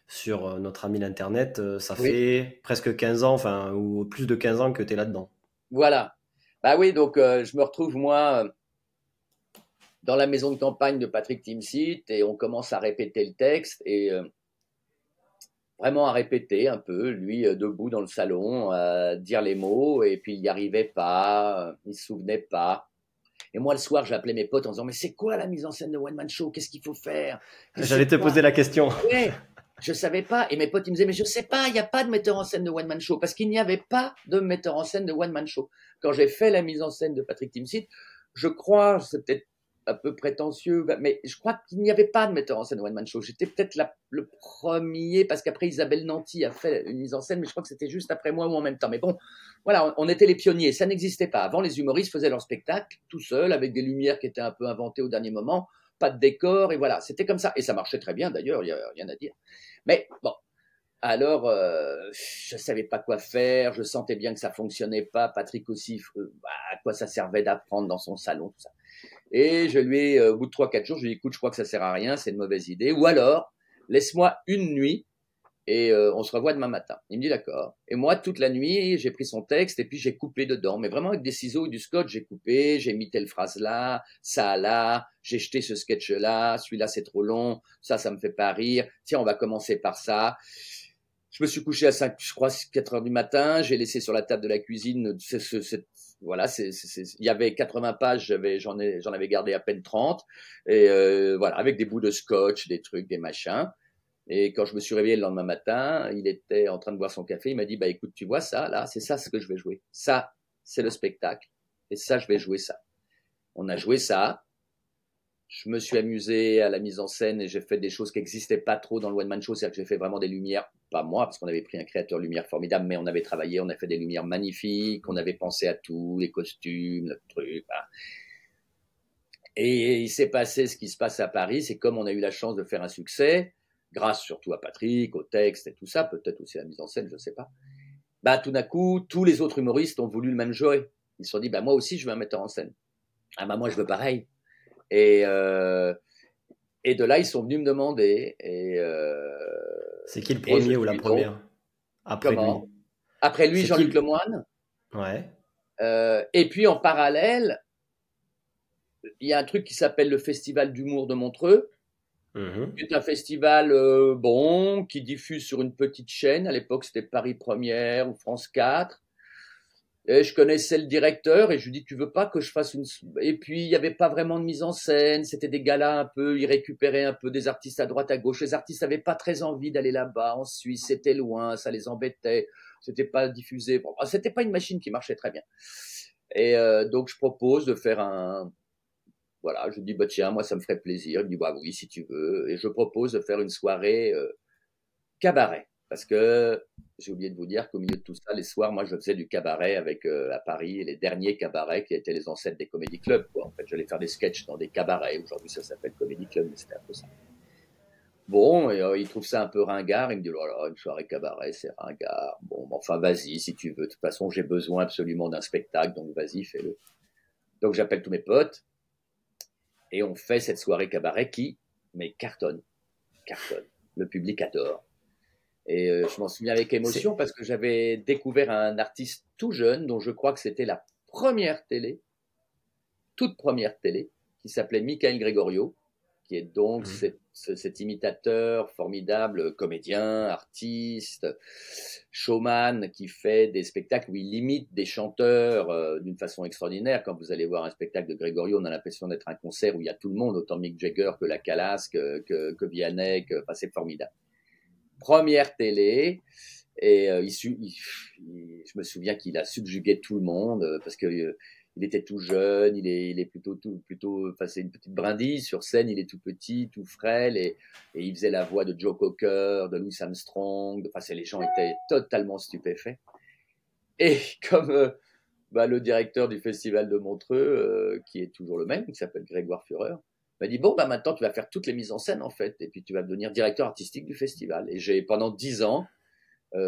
sur notre ami l'Internet, ça fait presque 15 ans, enfin, ou plus de 15 ans que tu es là-dedans. Voilà. Bah oui, donc je me retrouve, moi, dans la maison de campagne de Patrick Timsit et on commence à répéter le texte et... vraiment à répéter un peu, lui debout dans le salon, à dire les mots, et puis il n'y arrivait pas, il ne se souvenait pas. Et moi, le soir, j'appelais mes potes en disant « Mais c'est quoi la mise en scène de One Man Show ? Qu'est-ce qu'il faut faire ?» J'allais te poser la question. Ouais, je ne savais pas. Et mes potes, ils me disaient « Mais je ne sais pas, il n'y a pas de metteur en scène de One Man Show. » Parce qu'il n'y avait pas de metteur en scène de One Man Show. Quand j'ai fait la mise en scène de Patrick Timsit, je crois, c'est peut-être un peu prétentieux, mais je crois qu'il n'y avait pas de metteur en scène One Man Show. J'étais peut-être le premier, parce qu'après Isabelle Nanty a fait une mise en scène, mais je crois que c'était juste après moi ou en même temps. Mais bon, voilà, on était les pionniers, ça n'existait pas. Avant, les humoristes faisaient leur spectacle tout seuls, avec des lumières qui étaient un peu inventées au dernier moment, pas de décor, et voilà, c'était comme ça. Et ça marchait très bien d'ailleurs, il n'y a rien à dire. Mais bon, alors, je ne savais pas quoi faire, je sentais bien que ça ne fonctionnait pas. Patrick aussi, à quoi ça servait d'apprendre dans son salon, tout ça. Et je lui ai, au bout de 3-4 jours, je lui ai dit, écoute, je crois que ça sert à rien, c'est une mauvaise idée. Ou alors, laisse-moi une nuit et on se revoit demain matin. Il me dit, d'accord. Et moi, toute la nuit, j'ai pris son texte et puis j'ai coupé dedans. Mais vraiment avec des ciseaux et du scotch, j'ai coupé, j'ai mis telle phrase là, ça là, j'ai jeté ce sketch là, celui-là c'est trop long, ça me fait pas rire. Tiens, on va commencer par ça. Je me suis couché à 4 heures du matin, j'ai laissé sur la table de la cuisine voilà, il y avait 80 pages, j'en avais gardé à peine 30, et voilà, avec des bouts de scotch, des trucs, des machins. Et quand je me suis réveillé le lendemain matin, il était en train de boire son café, il m'a dit, bah écoute, tu vois ça, là, c'est ça ce que je vais jouer. Ça, c'est le spectacle, et ça, je vais jouer ça. On a joué ça, je me suis amusé à la mise en scène, et j'ai fait des choses qui n'existaient pas trop dans le One Man Show, c'est-à-dire que j'ai fait vraiment des lumières, pas moi, parce qu'on avait pris un créateur lumière formidable, mais on avait travaillé, on a fait des lumières magnifiques, on avait pensé à tout, les costumes, le truc. Bah. Et il s'est passé ce qui se passe à Paris, c'est comme on a eu la chance de faire un succès, grâce surtout à Patrick, au texte et tout ça, peut-être aussi à la mise en scène, je ne sais pas, bah, tout d'un coup, tous les autres humoristes ont voulu le même jouet. Ils se sont dit, bah, moi aussi, je veux un metteur en scène. Ah bah, moi, je veux pareil. Et de là, ils sont venus me demander. C'est qui le premier ou la première ? Après lui, Jean-Luc Lemoine. Ouais. Et puis, en parallèle, il y a un truc qui s'appelle le Festival d'humour de Montreux. Mmh. C'est un festival qui diffuse sur une petite chaîne. À l'époque, c'était Paris Première ou France 4. Et je connaissais le directeur et je lui dis, tu veux pas que je fasse une... Et puis, il n'y avait pas vraiment de mise en scène. C'était des galas un peu, ils récupéraient un peu des artistes à droite, à gauche. Les artistes n'avaient pas très envie d'aller là-bas en Suisse. C'était loin, ça les embêtait. C'était pas diffusé. Bon, c'était pas une machine qui marchait très bien. Et donc, je propose de faire un... Voilà, je lui dis, bah, tiens, moi, ça me ferait plaisir. Il me dit, bah, oui, si tu veux. Et je propose de faire une soirée cabaret. Parce que j'ai oublié de vous dire qu'au milieu de tout ça, les soirs, moi, je faisais du cabaret avec à Paris, les derniers cabarets qui étaient les ancêtres des comédie clubs. En fait, j'allais faire des sketchs dans des cabarets. Aujourd'hui, ça s'appelle comédie club, mais c'était un peu ça. Bon, et, il trouve ça un peu ringard. Il me dit, oh là, une soirée cabaret, c'est ringard. Bon, enfin, vas-y, si tu veux. De toute façon, j'ai besoin absolument d'un spectacle, donc vas-y, fais-le. Donc, j'appelle tous mes potes et on fait cette soirée cabaret qui cartonne. Le public adore. Et je m'en souviens avec émotion parce que j'avais découvert un artiste tout jeune dont je crois que c'était la toute première télé, qui s'appelait Mickaël Grégorio, qui est donc cet imitateur formidable, comédien, artiste, showman, qui fait des spectacles où il imite des chanteurs d'une façon extraordinaire. Quand vous allez voir un spectacle de Grégorio, on a l'impression d'être un concert où il y a tout le monde, autant Mick Jagger que La Calas, que Vianney, c'est formidable. Première télé, et je me souviens qu'il a subjugué tout le monde parce que il était tout jeune, il est plutôt, enfin c'est une petite brindille sur scène, il est tout petit, tout frêle, et il faisait la voix de Joe Cocker, de Louis Armstrong, enfin les gens étaient totalement stupéfaits. Et comme le directeur du festival de Montreux, qui est toujours le même, qui s'appelle Grégoire Führer, m'a dit, bon, bah, maintenant, tu vas faire toutes les mises en scène, en fait, et puis tu vas devenir directeur artistique du festival. Et j'ai, pendant 10 ans,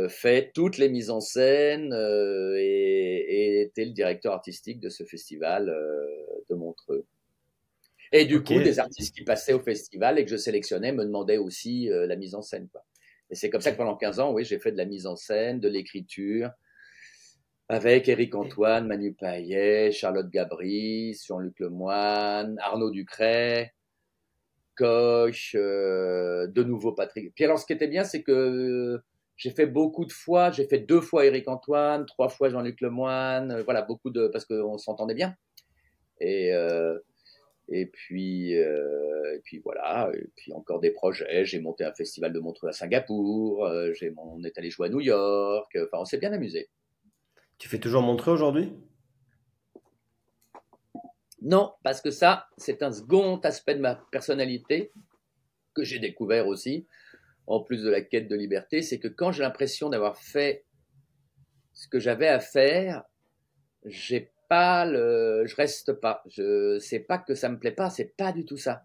fait toutes les mises en scène, et été le directeur artistique de ce festival, de Montreux. Et du coup, des artistes qui passaient au festival et que je sélectionnais me demandaient aussi la mise en scène, quoi. Et c'est comme ça que pendant 15 ans, oui, j'ai fait de la mise en scène, de l'écriture, avec Eric Antoine, Manu Payet, Charlotte Gabry, Jean-Luc Lemoine, Arnaud Ducret, Kosh, de nouveau Patrick. Puis alors, ce qui était bien, c'est que j'ai fait beaucoup de fois, j'ai fait 2 fois Eric Antoine, 3 fois Jean-Luc Lemoine, voilà, parce qu'on s'entendait bien. Et puis voilà, et puis encore des projets. J'ai monté un festival de Montreux à Singapour, on est allé jouer à New York, enfin, on s'est bien amusé. Tu fais toujours Montreux aujourd'hui ? Non, parce que ça, c'est un second aspect de ma personnalité que j'ai découvert aussi, en plus de la quête de liberté, c'est que quand j'ai l'impression d'avoir fait ce que j'avais à faire, je reste pas. C'est pas que ça me plaît pas, c'est pas du tout ça.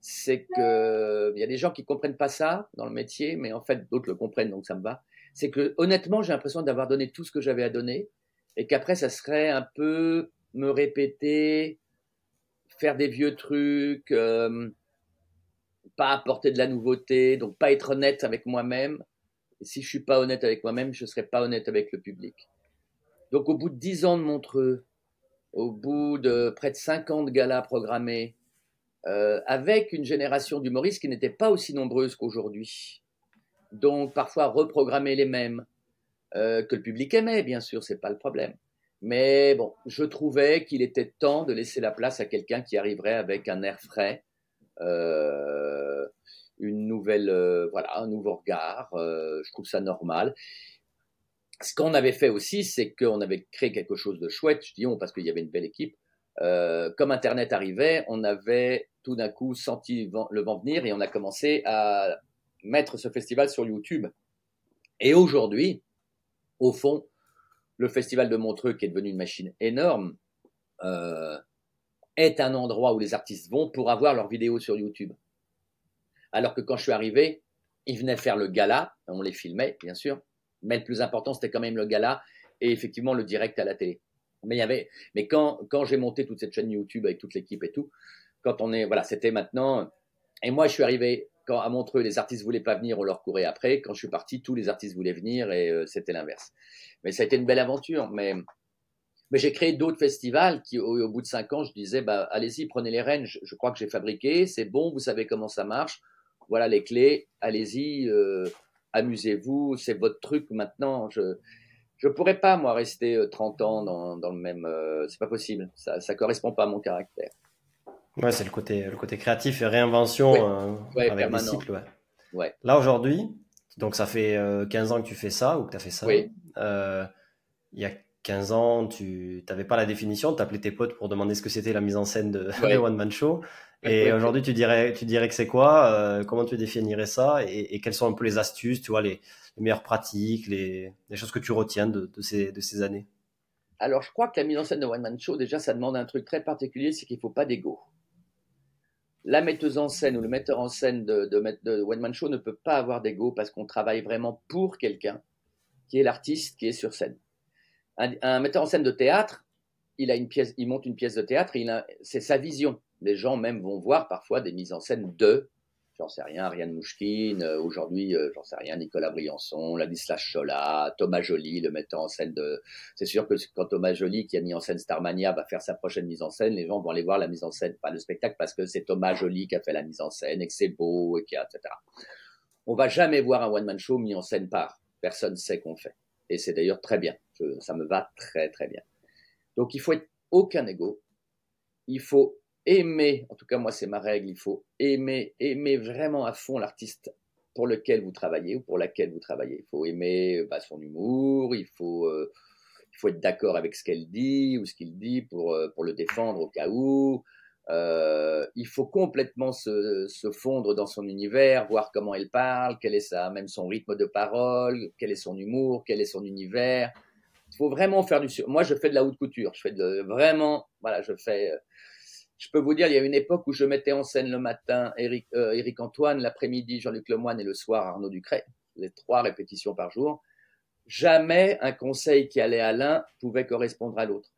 C'est que il y a des gens qui comprennent pas ça dans le métier, mais en fait d'autres le comprennent, donc ça me va. C'est que honnêtement, j'ai l'impression d'avoir donné tout ce que j'avais à donner, et qu'après ça serait un peu me répéter, faire des vieux trucs, pas apporter de la nouveauté, donc pas être honnête avec moi-même. Et si je suis pas honnête avec moi-même, je serai pas honnête avec le public. Donc, au bout de 10 ans de Montreux, au bout de près de 50 galas programmés, avec une génération d'humoristes qui n'était pas aussi nombreuse qu'aujourd'hui, donc parfois reprogrammer les mêmes, que le public aimait, bien sûr, c'est pas le problème. Mais bon, je trouvais qu'il était temps de laisser la place à quelqu'un qui arriverait avec un air frais, un nouveau regard, je trouve ça normal. Ce qu'on avait fait aussi, c'est qu'on avait créé quelque chose de chouette, je dis on parce qu'il y avait une belle équipe. Comme Internet arrivait, on avait tout d'un coup senti le vent venir et on a commencé à mettre ce festival sur YouTube. Et aujourd'hui, au fond, le festival de Montreux, qui est devenu une machine énorme, est un endroit où les artistes vont pour avoir leurs vidéos sur YouTube. Alors que quand je suis arrivé, ils venaient faire le gala, on les filmait bien sûr, mais le plus important, c'était quand même le gala et effectivement le direct à la télé. Mais quand j'ai monté toute cette chaîne YouTube avec toute l'équipe et tout, c'était maintenant. Et moi, je suis arrivé quand à Montreux, les artistes voulaient pas venir, on leur courait après. Quand je suis parti, tous les artistes voulaient venir et c'était l'inverse. Mais ça a été une belle aventure. Mais j'ai créé d'autres festivals qui, au bout de 5 ans, je disais, allez-y, prenez les rênes. Je crois que j'ai fabriqué, c'est bon, vous savez comment ça marche. Voilà les clés. Allez-y. Amusez-vous, c'est votre truc maintenant. Je pourrais pas, moi, rester 30 ans dans le même... c'est pas possible, ça correspond pas à mon caractère. Ouais, c'est le côté créatif et réinvention avec des cycles. Ouais. Ouais. Là, aujourd'hui, donc ça fait 15 ans que tu fais ça, ou que tu as fait ça. Oui. Il y a 15 ans, tu n'avais pas la définition, tu appelais tes potes pour demander ce que c'était la mise en scène de One Man Show. Et aujourd'hui, tu dirais que c'est quoi, comment tu définirais ça et quelles sont un peu les astuces, tu vois, les meilleures pratiques, les choses que tu retiens de ces années? Alors, je crois que la mise en scène de One Man Show, déjà, ça demande un truc très particulier, c'est qu'il ne faut pas d'ego. La metteuse en scène ou le metteur en scène de One Man Show ne peut pas avoir d'ego parce qu'on travaille vraiment pour quelqu'un qui est l'artiste qui est sur scène. Un metteur en scène de théâtre, il monte une pièce de théâtre, c'est sa vision. Les gens même vont voir parfois des mises en scène de, j'en sais rien, Ariane Mouchkine, aujourd'hui, j'en sais rien, Nicolas Briançon, Ladislas Chola, Thomas Jolly, le metteur en scène de... C'est sûr que quand Thomas Jolly, qui a mis en scène Starmania, va faire sa prochaine mise en scène, les gens vont aller voir la mise en scène, pas le spectacle, parce que c'est Thomas Jolly qui a fait la mise en scène, et que c'est beau, et qu'il y a, etc. On va jamais voir un one-man show mis en scène par. Personne sait qu'on fait. Et c'est d'ailleurs très bien. Ça me va très, très bien. Donc, il faut être aucun ego. Il faut... aimer, en tout cas moi c'est ma règle, il faut aimer vraiment à fond l'artiste pour lequel vous travaillez ou pour laquelle vous travaillez. Il faut aimer son humour, il faut être d'accord avec ce qu'elle dit ou ce qu'il dit pour le défendre au cas où. Il faut complètement se fondre dans son univers, voir comment elle parle, quel est même son rythme de parole, quel est son humour, quel est son univers. Il faut vraiment faire du... Moi je fais de la haute couture, je peux vous dire, il y a une époque où je mettais en scène le matin Eric Antoine, l'après-midi Jean-Luc Lemoine et le soir Arnaud Ducret, les 3 répétitions par jour. Jamais un conseil qui allait à l'un pouvait correspondre à l'autre,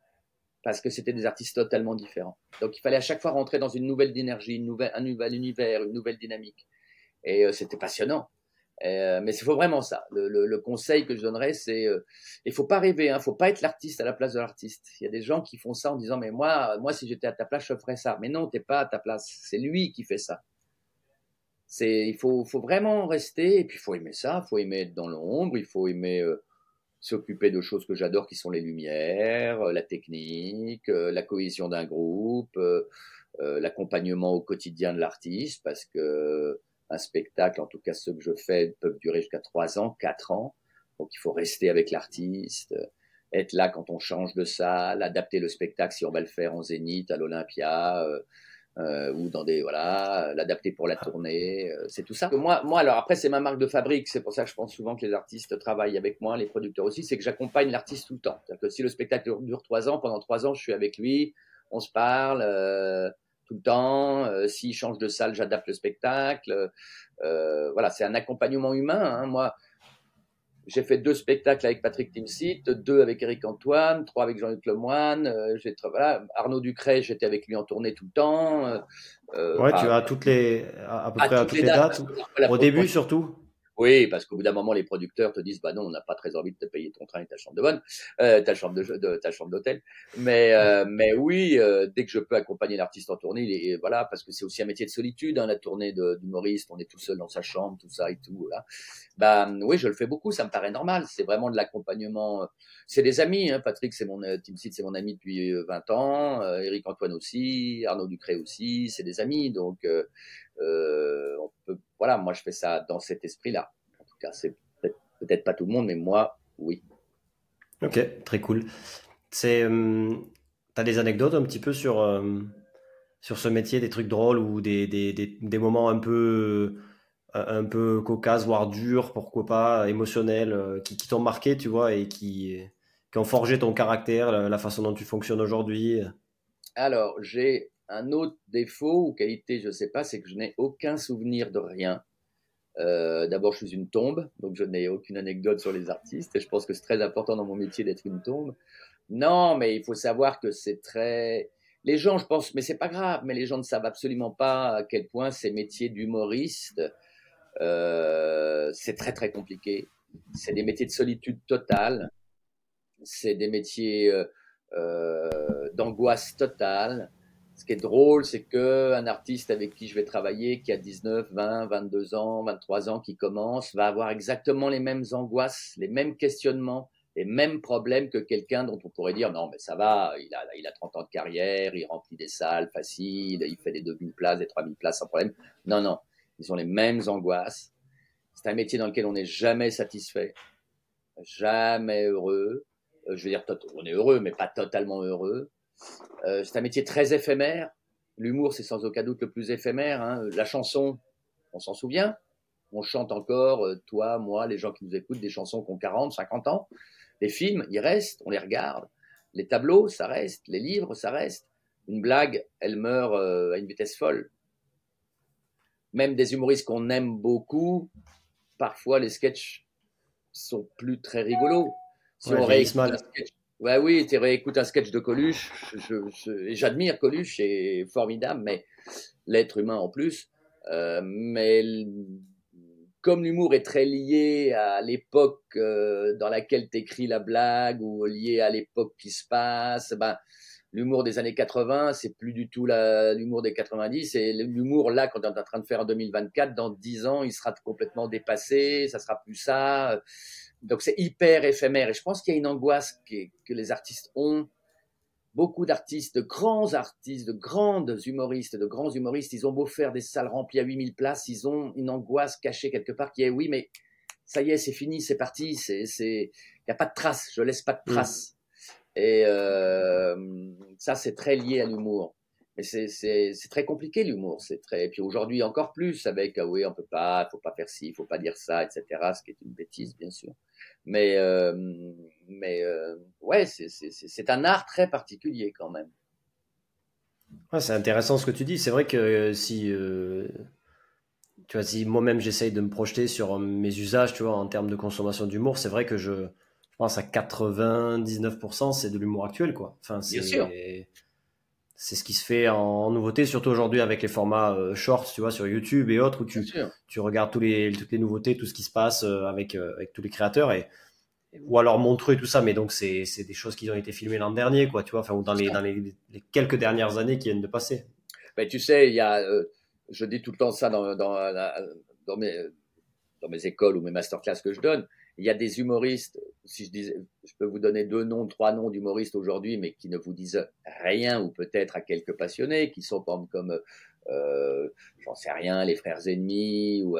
parce que c'était des artistes totalement différents. Donc il fallait à chaque fois rentrer dans une nouvelle énergie, un nouvel univers, une nouvelle dynamique. Et c'était passionnant. Mais il faut vraiment ça. Le conseil que je donnerais, c'est il faut pas rêver, hein, faut pas être l'artiste à la place de l'artiste. Il y a des gens qui font ça en disant mais moi si j'étais à ta place je ferais ça. Mais non, t'es pas à ta place, c'est lui qui fait ça. Il faut vraiment rester et puis il faut aimer ça, il faut aimer être dans l'ombre, il faut aimer s'occuper de choses que j'adore qui sont les lumières, la technique, la cohésion d'un groupe, l'accompagnement au quotidien de l'artiste parce que un spectacle, en tout cas ceux que je fais, peuvent durer jusqu'à 3 ans, 4 ans. Donc, il faut rester avec l'artiste. être là quand on change de salle, adapter le spectacle si on va le faire en Zénith, à l'Olympia, ou dans des, voilà, l'adapter pour la tournée, c'est tout ça. Moi, alors après, c'est ma marque de fabrique, c'est pour ça que je pense souvent que les artistes travaillent avec moi, les producteurs aussi, c'est que j'accompagne l'artiste tout le temps. C'est-à-dire que si le spectacle dure 3 ans, pendant 3 ans, je suis avec lui, on se parle, tout le temps, s'il change de salle, j'adapte le spectacle, voilà, c'est un accompagnement humain, hein. Moi, j'ai fait 2 spectacles avec Patrick Timsit, 2 avec Eric Antoine, 3 avec Jean-Luc Lemoine, voilà. Arnaud Ducret, j'étais avec lui en tournée tout le temps. Tu vas à peu près à toutes les dates. Au début surtout. Oui, parce qu'au bout d'un moment, les producteurs te disent, bah non, on n'a pas très envie de te payer ton train et ta chambre de bonne, ta chambre d'hôtel. Mais oui, dès que je peux accompagner l'artiste en tournée, et voilà, parce que c'est aussi un métier de solitude, hein, la tournée d'humoriste, on est tout seul dans sa chambre, tout ça et tout, là. Bah oui, je le fais beaucoup, ça me paraît normal. C'est vraiment de l'accompagnement. C'est des amis, hein. Patrick, Timsit, c'est mon ami depuis 20 ans. Eric Antoine aussi, Arnaud Ducret aussi, c'est des amis, donc. Voilà, moi je fais ça dans cet esprit-là. En tout cas, c'est peut-être pas tout le monde, mais moi, oui. Ok, très cool. T'as des anecdotes un petit peu sur ce métier, des trucs drôles ou des moments un peu cocasses, voire durs, pourquoi pas, émotionnels, qui t'ont marqué, tu vois, et qui ont forgé ton caractère, la façon dont tu fonctionnes aujourd'hui. Alors, j'ai un autre défaut ou qualité, je ne sais pas, c'est que je n'ai aucun souvenir de rien. D'abord, je suis une tombe, donc je n'ai aucune anecdote sur les artistes, et je pense que c'est très important dans mon métier d'être une tombe. Non, mais il faut savoir que c'est très... Les gens, je pense, mais c'est pas grave, mais les gens ne savent absolument pas à quel point ces métiers d'humoriste, c'est très, très compliqué. C'est des métiers de solitude totale. C'est des métiers d'angoisse totale. Ce qui est drôle, c'est qu'un artiste avec qui je vais travailler, qui a 19, 20, 22 ans, 23 ans, qui commence, va avoir exactement les mêmes angoisses, les mêmes questionnements, les mêmes problèmes que quelqu'un dont on pourrait dire « Non, mais ça va, il a 30 ans de carrière, il remplit des salles faciles, il fait des 2000 places, des 3000 places sans problème. » Non, non, ils ont les mêmes angoisses. C'est un métier dans lequel on n'est jamais satisfait, jamais heureux. Je veux dire, on est heureux, mais pas totalement heureux. C'est un métier très éphémère. L'humour, c'est sans aucun doute le plus éphémère, hein. La chanson, on s'en souvient. On chante encore, toi, moi, les gens qui nous écoutent, des chansons qui ont 40, 50 ans. Les films, ils restent, on les regarde. Les tableaux, ça reste. Les livres, ça reste. Une blague, elle meurt à une vitesse folle. Même des humoristes qu'on aime beaucoup, parfois les sketchs sont plus très rigolos. Si on réécoute un sketch, ouais, oui, tu réécoutes un sketch de Coluche, j'admire Coluche, c'est formidable, mais l'être humain en plus. Mais comme l'humour est très lié à l'époque dans laquelle t'écris la blague ou lié à l'époque qui se passe, ben l'humour des années 80, c'est plus du tout l'humour des 90. Et l'humour là, quand on est en train de faire en 2024, dans 10 ans, il sera complètement dépassé, ça sera plus ça. Donc c'est hyper éphémère et je pense qu'il y a une angoisse que les artistes ont. Beaucoup d'artistes, de grandes humoristes, de grands humoristes, ils ont beau faire des salles remplies à 8000 places, ils ont une angoisse cachée quelque part qui est oui mais ça y est, c'est fini, c'est parti, il n'y a pas de trace, je laisse pas de trace. Et ça c'est très lié à l'humour. Mais c'est très compliqué l'humour, et puis aujourd'hui encore plus avec oui on peut pas, faut pas faire ci, faut pas dire ça, etc. Ce qui est une bêtise bien sûr. Mais ouais, c'est un art très particulier quand même. Ouais, c'est intéressant ce que tu dis. C'est vrai que si moi-même j'essaye de me projeter sur mes usages, tu vois, en termes de consommation d'humour, c'est vrai que je pense à 99%, c'est de l'humour actuel, quoi. Enfin, bien sûr. C'est ce qui se fait en nouveauté, surtout aujourd'hui avec les formats shorts, tu vois, sur YouTube et autres, où tu regardes toutes les nouveautés, tout ce qui se passe avec tous les créateurs, ou alors Montreux et tout ça, mais donc c'est des choses qui ont été filmées l'an dernier, quoi, tu vois, enfin, ou dans les quelques dernières années qui viennent de passer. Mais tu sais, il y a, je dis tout le temps ça dans mes écoles ou mes masterclass que je donne, il y a des humoristes, si je peux vous donner 2 noms, 3 noms d'humoristes aujourd'hui, mais qui ne vous disent rien ou peut-être à quelques passionnés, qui sont comme j'en sais rien, les frères ennemis ou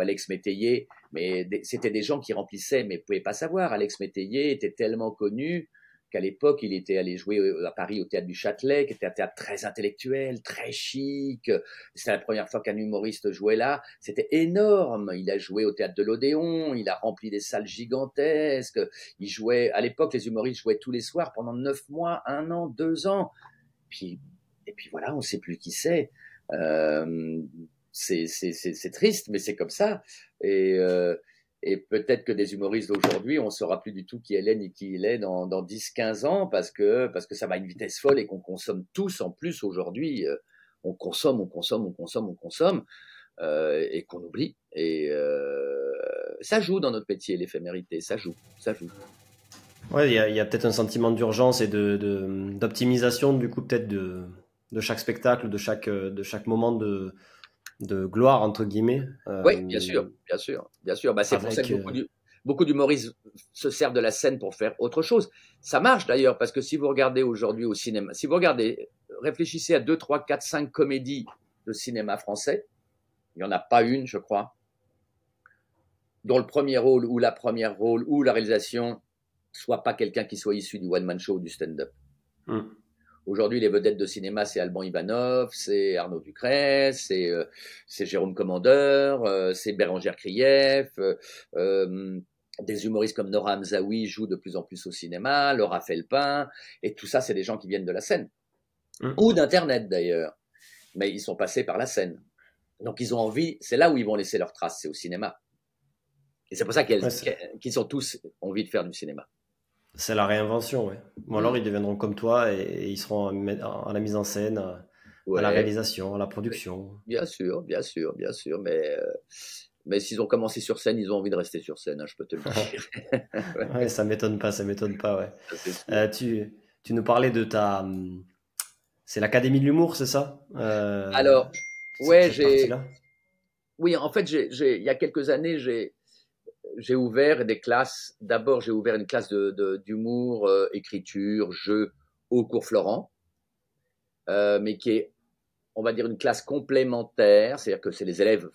Alex Métayer, mais c'était des gens qui remplissaient, mais vous pouvez pas savoir. Alex Métayer était tellement connu qu'à l'époque, il était allé jouer à Paris au Théâtre du Châtelet, qui était un théâtre très intellectuel, très chic. C'était la première fois qu'un humoriste jouait là. C'était énorme. Il a joué au Théâtre de l'Odéon, il a rempli des salles gigantesques. Il jouait, à l'époque, les humoristes jouaient tous les soirs pendant 9 mois, 1 an, 2 ans. Et puis voilà, on ne sait plus qui c'est. C'est triste, mais c'est comme ça. Et peut-être que des humoristes d'aujourd'hui, on ne saura plus du tout qui elle est ni qui il est dans 10-15 ans parce que ça va à une vitesse folle et qu'on consomme tous en plus aujourd'hui. On consomme et qu'on oublie. Et ça joue dans notre métier, l'éphémérité, ça joue. Ouais, il y a peut-être un sentiment d'urgence et d'optimisation du coup peut-être de chaque spectacle, de chaque moment de gloire entre guillemets. Oui, bien sûr. Bah, c'est pour ça que beaucoup d'humoristes se servent de la scène pour faire autre chose. Ça marche d'ailleurs parce que si vous regardez aujourd'hui au cinéma, réfléchissez à 2, 3, 4, 5 comédies de cinéma français. Il y en a pas une, je crois, dont le premier rôle ou la première rôle ou la réalisation soit pas quelqu'un qui soit issu du one man show ou du stand-up. Aujourd'hui, les vedettes de cinéma, c'est Alban Ivanov, c'est Arnaud Ducret, c'est Jérôme Commandeur, c'est Bérangère Krief. Des humoristes comme Nora Hamzaoui jouent de plus en plus au cinéma, Laura Felpin, et tout ça, c'est des gens qui viennent de la scène, ou d'Internet d'ailleurs, mais ils sont passés par la scène. Donc, ils ont envie, c'est là où ils vont laisser leurs traces, c'est au cinéma. Et c'est pour ça qu'ils ont tous envie de faire du cinéma. C'est la réinvention, oui. Bon, alors ils deviendront comme toi et ils seront à la mise en scène, à la réalisation, à la production. Bien sûr. Mais s'ils ont commencé sur scène, ils ont envie de rester sur scène, hein, je peux te le dire. Ouais, ça m'étonne pas, ouais. Tu nous parlais de ta... C'est l'Académie de l'humour, c'est ça ? Alors, ouais, j'ai... Oui, en fait, il y a quelques années, j'ai ouvert des classes. D'abord, j'ai ouvert une classe d'humour, écriture, jeu au cours Florent, mais qui est, on va dire, une classe complémentaire. C'est-à-dire que c'est des élèves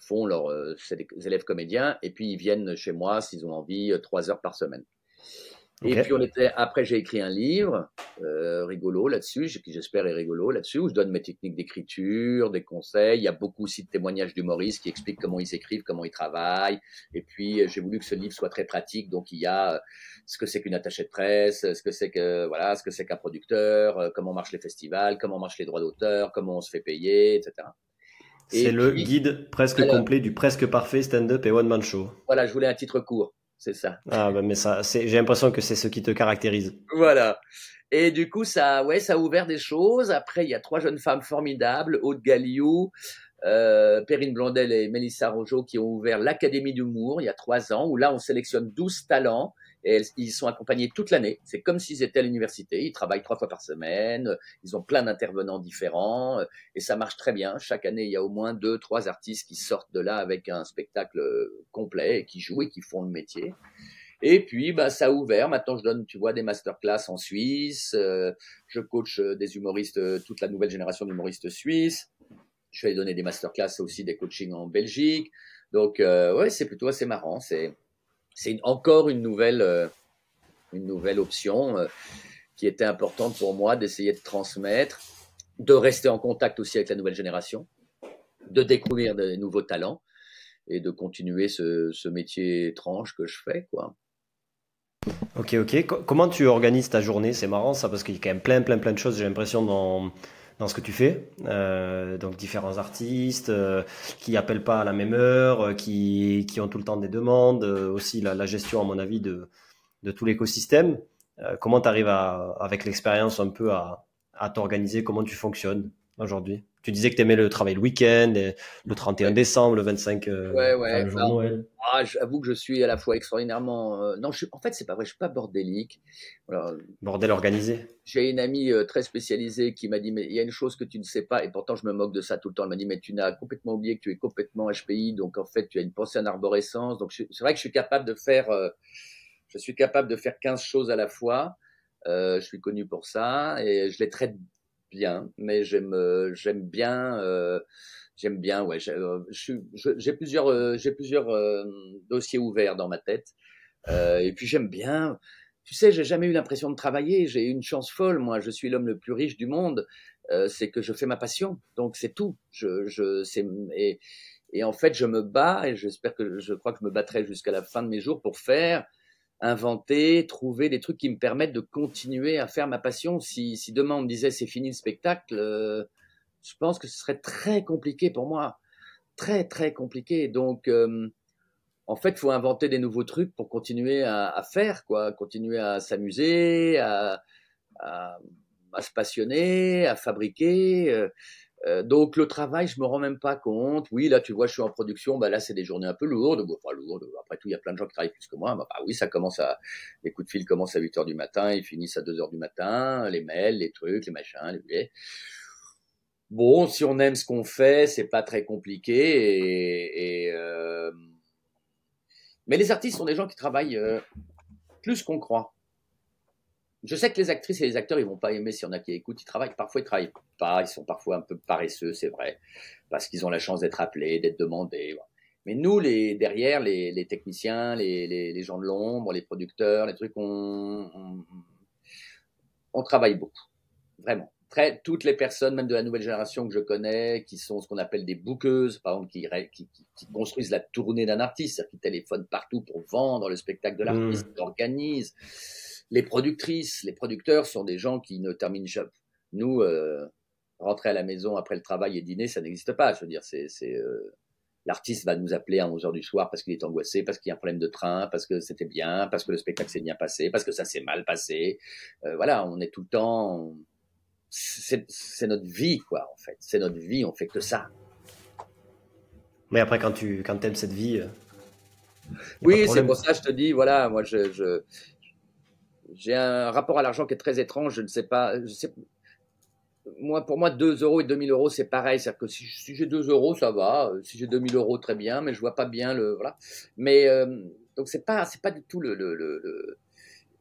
comédiens, et puis ils viennent chez moi s'ils ont envie 3 heures par semaine. Okay. Et puis après, j'ai écrit un livre rigolo là-dessus, qui j'espère est rigolo là-dessus, où je donne mes techniques d'écriture, des conseils. Il y a beaucoup aussi de témoignages d'humoristes qui expliquent comment ils écrivent, comment ils travaillent. Et puis, j'ai voulu que ce livre soit très pratique. Donc, il y a ce que c'est qu'une attachée de presse, ce que c'est qu'un producteur, comment marchent les festivals, comment marchent les droits d'auteur, comment on se fait payer, etc. Guide presque complet du presque parfait stand-up et one-man show. Voilà, je voulais un titre court. C'est ça. Ah bah mais j'ai l'impression que c'est ce qui te caractérise. Voilà. Et du coup ça a ouvert des choses. Après il y a 3 jeunes femmes formidables, Aude Galliou, Perrine Blondel et Mélissa Rojo qui ont ouvert l'Académie d'humour il y a 3 ans où là on sélectionne 12 talents et ils sont accompagnés toute l'année. C'est comme s'ils étaient à l'université, ils travaillent 3 fois par semaine, ils ont plein d'intervenants différents et ça marche très bien. Chaque année, il y a au moins 2-3 artistes qui sortent de là avec un spectacle complet et qui jouent et qui font le métier. Et puis, ça a ouvert. Maintenant, je donne, tu vois, des masterclass en Suisse. Je coach des humoristes, toute la nouvelle génération d'humoristes suisses. Je vais donner des masterclass aussi, des coachings en Belgique. Donc, c'est plutôt assez marrant. C'est encore une nouvelle option qui était importante pour moi d'essayer de transmettre, de rester en contact aussi avec la nouvelle génération, de découvrir des nouveaux talents et de continuer ce métier étrange que je fais, quoi. Ok. Comment tu organises ta journée ? C'est marrant ça parce qu'il y a quand même plein de choses, j'ai l'impression, dans ce que tu fais, donc différents artistes qui appellent pas à la même heure, qui ont tout le temps des demandes, aussi la gestion à mon avis de tout l'écosystème. Comment tu arrives avec l'expérience un peu à t'organiser, comment tu fonctionnes aujourd'hui ? Tu disais que tu aimais le travail le week-end, le 31 décembre, le 25 le jour de Noël. J'avoue que je suis à la fois extraordinairement... en fait, c'est pas vrai, je suis pas bordélique. Alors, bordel organisé. J'ai une amie très spécialisée qui m'a dit « mais il y a une chose que tu ne sais pas » et pourtant je me moque de ça tout le temps. Elle m'a dit « mais tu n'as complètement oublié que tu es complètement HPI, donc en fait tu as une pensée en arborescence. » Donc c'est vrai que je suis capable de faire 15 choses à la fois. Je suis connu pour ça et je les traite bien, mais j'aime bien. Ouais, j'ai plusieurs dossiers ouverts dans ma tête. Et puis j'aime bien. Tu sais, j'ai jamais eu l'impression de travailler. J'ai une chance folle, moi. Je suis l'homme le plus riche du monde. C'est que je fais ma passion. Donc c'est tout. Et en fait, je me bats, et je crois que je me battrai jusqu'à la fin de mes jours pour faire, inventer, trouver des trucs qui me permettent de continuer à faire ma passion. Si demain on me disait c'est fini le spectacle, je pense que ce serait très compliqué pour moi, très très compliqué. Donc en fait, faut inventer des nouveaux trucs pour continuer à faire quoi, continuer à s'amuser, à se passionner, à fabriquer. Donc le travail, je me rends même pas compte. Oui, là tu vois, je suis en production. Bah là, c'est des journées un peu lourdes. Enfin, lourdes. Après tout, il y a plein de gens qui travaillent plus que moi. Bah oui, ça commence les coups de fil commencent à 8h du matin, ils finissent à 2h du matin. Les mails, les trucs, les machins, les. Bon, si on aime ce qu'on fait, c'est pas très compliqué. Mais les artistes sont des gens qui travaillent plus qu'on croit. Je sais que les actrices et les acteurs, ils vont pas aimer s'il y en a qui écoutent, ils travaillent. Parfois, ils travaillent pas, ils sont parfois un peu paresseux, c'est vrai, parce qu'ils ont la chance d'être appelés, d'être demandés. Mais nous, derrière, les techniciens, les gens de l'ombre, les producteurs, les trucs, on travaille beaucoup, vraiment. Toutes les personnes, même de la nouvelle génération que je connais, qui sont ce qu'on appelle des bookeuses, par exemple, qui construisent la tournée d'un artiste, c'est-à-dire qui téléphonent partout pour vendre le spectacle de l'artiste, qui organisent. Les productrices, les producteurs sont des gens qui ne terminent jamais. Nous, rentrer à la maison après le travail et dîner, ça n'existe pas. Je veux dire, l'artiste va nous appeler à 11h du soir parce qu'il est angoissé, parce qu'il y a un problème de train, parce que c'était bien, parce que le spectacle s'est bien passé, parce que ça s'est mal passé. Voilà, on est tout le temps... C'est notre vie, quoi, en fait. C'est notre vie, on fait que ça. Mais après, quand t'aimes cette vie... Oui, c'est pour ça que je te dis, voilà, moi, j'ai un rapport à l'argent qui est très étrange, je ne sais pas. Moi, pour moi, 2 € et 2000 €, c'est pareil. C'est-à-dire que si j'ai 2 €, ça va. Si j'ai 2000 €, très bien, mais je vois pas bien le. Voilà. Mais donc c'est pas du tout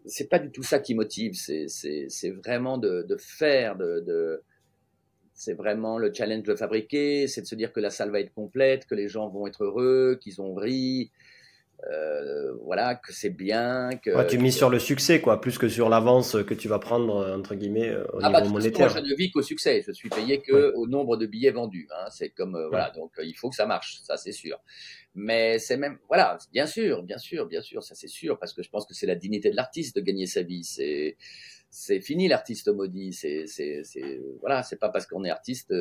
c'est pas du tout ça qui motive. C'est vraiment de faire, c'est vraiment le challenge de fabriquer. C'est de se dire que la salle va être complète, que les gens vont être heureux, qu'ils ont ri. Voilà, que c'est bien. Tu mises sur le succès, quoi, plus que sur l'avance que tu vas prendre, entre guillemets, au niveau monétaire. Moi, je ne vis qu'au succès. Je suis payé qu'au nombre de billets vendus. Hein. C'est comme, voilà, donc il faut que ça marche, ça c'est sûr. Mais c'est même, voilà, bien sûr, ça c'est sûr, parce que je pense que c'est la dignité de l'artiste de gagner sa vie. C'est fini l'artiste maudit. Voilà, c'est pas parce qu'on est artiste.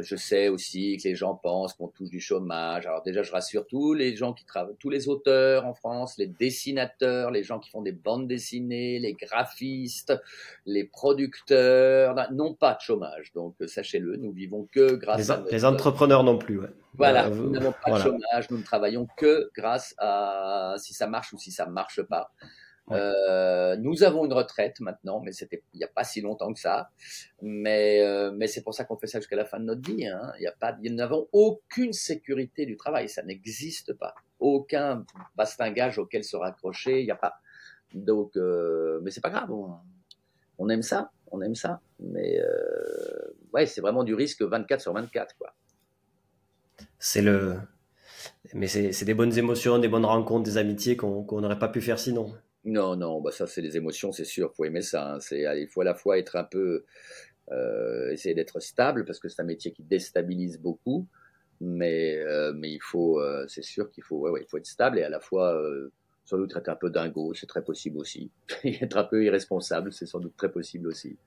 Je sais aussi que les gens pensent qu'on touche du chômage. Alors déjà, je rassure tous les gens qui travaillent, tous les auteurs en France, les dessinateurs, les gens qui font des bandes dessinées, les graphistes, les producteurs n'ont pas de chômage. Donc sachez-le, nous vivons que grâce à notre... Les entrepreneurs non plus. Ouais. Voilà, nous n'avons pas de chômage, nous ne travaillons que grâce à si ça marche ou si ça marche pas. Ouais. Nous avons une retraite maintenant, mais c'était il n'y a pas si longtemps que ça. Mais c'est pour ça qu'on fait ça jusqu'à la fin de notre vie. Hein. Nous n'avons aucune sécurité du travail, ça n'existe pas. Aucun bastingage auquel se raccrocher, il n'y a pas. Donc, mais c'est pas grave. On aime ça, Mais ouais, c'est vraiment du risque 24/24, quoi. Mais c'est des bonnes émotions, des bonnes rencontres, des amitiés qu'on n'aurait pas pu faire sinon. Non, bah ça c'est les émotions, c'est sûr, faut aimer ça. Hein. Il faut à la fois être un peu, essayer d'être stable parce que c'est un métier qui déstabilise beaucoup, mais il faut, c'est sûr qu'il faut, il faut être stable et à la fois sans doute être un peu dingo, c'est très possible aussi. Et être un peu irresponsable, c'est sans doute très possible aussi.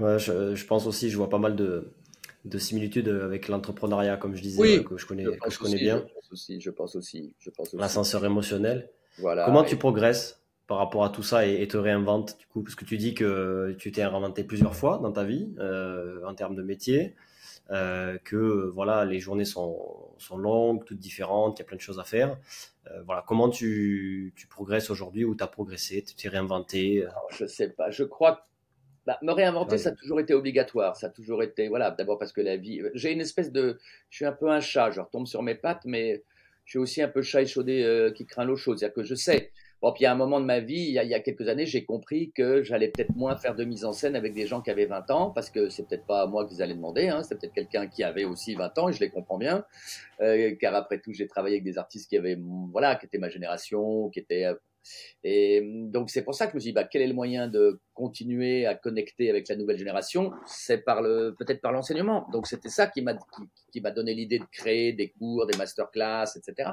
Ouais, je pense aussi, je vois pas mal de similitudes avec l'entrepreneuriat, comme je disais, que je connais bien. Je pense aussi. L'ascenseur émotionnel. Voilà. Comment tu progresses par rapport à tout ça et te réinventes du coup, parce que tu dis que tu t'es réinventé plusieurs fois dans ta vie en termes de métier, que voilà les journées sont longues, toutes différentes, il y a plein de choses à faire. Voilà, comment tu progresses aujourd'hui ou t'as progressé, tu t'es réinventé? Alors, je sais pas, je crois que me réinventer, ça a toujours été obligatoire, ça a toujours été voilà. D'abord parce que la vie, je suis un peu un chat, je retombe sur mes pattes, mais je suis aussi un peu chat échaudé qui craint l'eau chaude, c'est-à-dire que je sais Bon, puis à un moment de ma vie, il y a quelques années, j'ai compris que j'allais peut-être moins faire de mise en scène avec des gens qui avaient 20 ans, parce que c'est peut-être pas à moi qu'ils allaient demander, hein, c'est peut-être quelqu'un qui avait aussi 20 ans, et je les comprends bien, car après tout, j'ai travaillé avec des artistes qui avaient, voilà, qui étaient ma génération, qui étaient... Et donc c'est pour ça que je me suis dit, bah, quel est le moyen de continuer à connecter avec la nouvelle génération? C'est peut-être par l'enseignement. Donc c'était ça qui m'a donné l'idée de créer des cours, des masterclass, etc.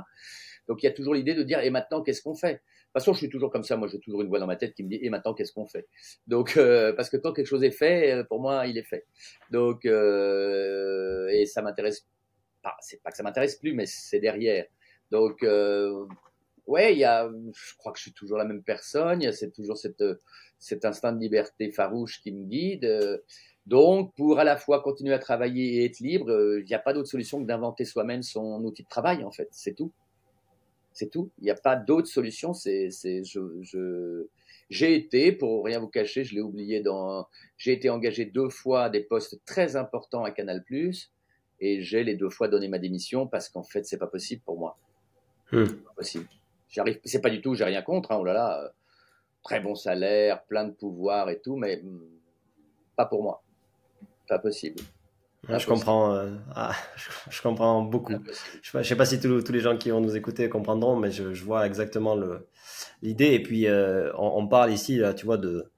Donc il y a toujours l'idée de dire, et maintenant qu'est-ce qu'on fait? De toute façon, je suis toujours comme ça. Moi, j'ai toujours une voix dans ma tête qui me dit « Et maintenant, qu'est-ce qu'on fait ?» Donc, parce que quand quelque chose est fait, pour moi, il est fait. Donc, et ça m'intéresse pas. C'est pas que ça m'intéresse plus, mais c'est derrière. Donc, ouais, je crois que je suis toujours la même personne. Il y a toujours cet instinct de liberté farouche qui me guide. Donc, pour à la fois continuer à travailler et être libre, il n'y a pas d'autre solution que d'inventer soi-même son outil de travail, en fait. C'est tout. C'est tout. Il n'y a pas d'autre solution. J'ai été, pour rien vous cacher, je l'ai oublié, j'ai été engagé 2 fois à des postes très importants à Canal+, et j'ai les 2 fois donné ma démission parce qu'en fait, c'est pas possible pour moi. C'est pas possible. J'arrive, c'est pas du tout, j'ai rien contre, hein, oh là là, très bon salaire, plein de pouvoir et tout, mais pas pour moi. Pas possible. Je comprends beaucoup. Je sais pas si tous les gens qui vont nous écouter comprendront, mais je vois exactement l'idée. Et puis, on parle ici, là, tu vois, de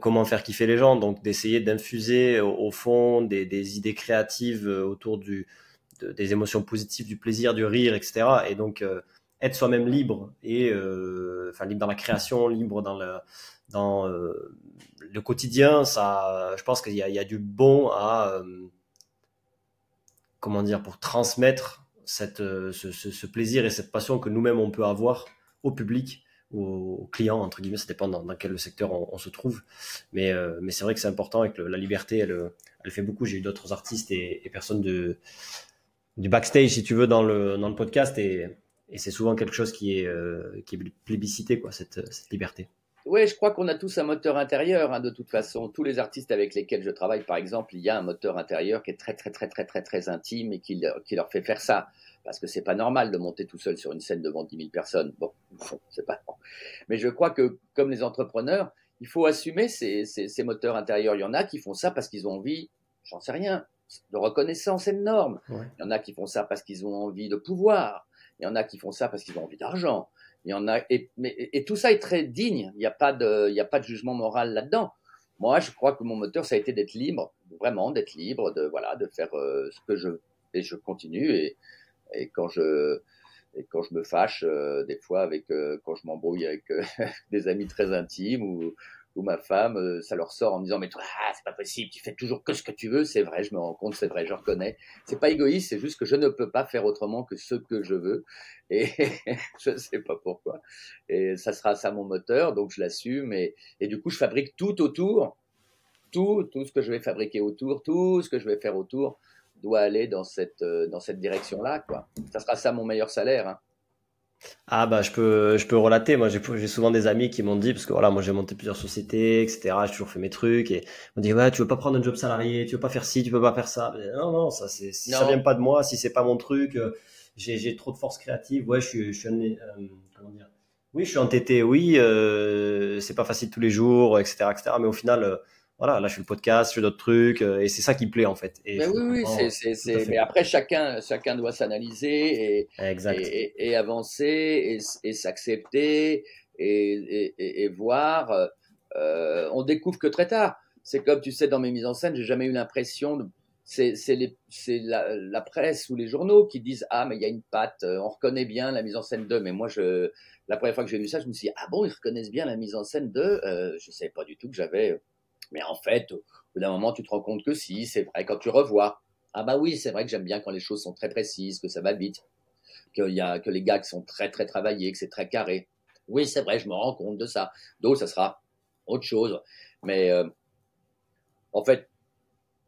comment faire kiffer les gens, donc d'essayer d'infuser au fond des idées créatives autour des émotions positives, du plaisir, du rire, etc. Et donc, être soi-même libre, et libre dans la création, libre dans le quotidien. Ça, je pense qu'il y a du bon à... pour transmettre ce plaisir et cette passion que nous-mêmes on peut avoir au public ou aux clients, entre guillemets, ça dépend dans quel secteur on se trouve, mais c'est vrai que c'est important, et que la liberté elle fait beaucoup. J'ai eu d'autres artistes et personnes du backstage, si tu veux, dans le podcast, et c'est souvent quelque chose qui est plébiscité, quoi, cette liberté. Oui, je crois qu'on a tous un moteur intérieur, hein, de toute façon. Tous les artistes avec lesquels je travaille, par exemple, il y a un moteur intérieur qui est très, très, très, très, très, très intime, et qui leur fait faire ça. Parce que c'est pas normal de monter tout seul sur une scène devant 10 000 personnes. Bon, c'est pas bon. Mais je crois que, comme les entrepreneurs, il faut assumer ces moteurs intérieurs. Il y en a qui font ça parce qu'ils ont envie, j'en sais rien, de reconnaissance énorme. Ouais. Il y en a qui font ça parce qu'ils ont envie de pouvoir. Il y en a qui font ça parce qu'ils ont envie d'argent. Il y en a, et tout ça est très digne. Il n'y a pas de jugement moral là-dedans. Moi, je crois que mon moteur, ça a été d'être libre, vraiment d'être libre, de faire ce que je continue. Et quand je me fâche, des fois quand je m'embrouille avec des amis très intimes ou ma femme, ça leur sort en me disant, mais toi, c'est pas possible, tu fais toujours que ce que tu veux. C'est vrai, je me rends compte, c'est vrai, je reconnais. C'est pas égoïste, c'est juste que je ne peux pas faire autrement que ce que je veux. Et je sais pas pourquoi. Et ça sera ça mon moteur, donc je l'assume. Et du coup, je fabrique tout autour. Tout ce que je vais fabriquer autour, tout ce que je vais faire autour doit aller dans cette direction-là, quoi. Ça sera ça mon meilleur salaire, hein. Ah bah je peux relater. Moi j'ai souvent des amis qui m'ont dit, parce que voilà, moi j'ai monté plusieurs sociétés, etc. J'ai toujours fait mes trucs, et on dit, ouais, tu veux pas prendre un job salarié, tu veux pas faire ci, tu peux pas faire ça. Mais non, ça c'est, si non, ça vient pas de moi, si c'est pas mon truc, j'ai trop de force créative. Ouais, je suis comment dire, oui, je suis entêté, oui, c'est pas facile tous les jours, etc. Mais au final, voilà, là je fais le podcast, je fais d'autres trucs, et c'est ça qui me plaît en fait. Et mais oui, c'est. Mais après chacun doit s'analyser et avancer et s'accepter et voir. On découvre que très tard. C'est comme, tu sais, dans mes mises en scène, j'ai jamais eu l'impression de. C'est la presse ou les journaux qui disent, ah mais il y a une patte, on reconnaît bien la mise en scène de. Mais moi, la première fois que j'ai vu ça, je me suis dit, ah bon, ils reconnaissent bien la mise en scène de. Je savais pas du tout que j'avais. Mais en fait, au bout d'un moment, tu te rends compte que si, c'est vrai, quand tu revois. Ah bah oui, c'est vrai que j'aime bien quand les choses sont très précises, que ça va vite, que les gags sont très, très travaillés, que c'est très carré. Oui, c'est vrai, je me rends compte de ça. Donc, ça sera autre chose. Mais en fait,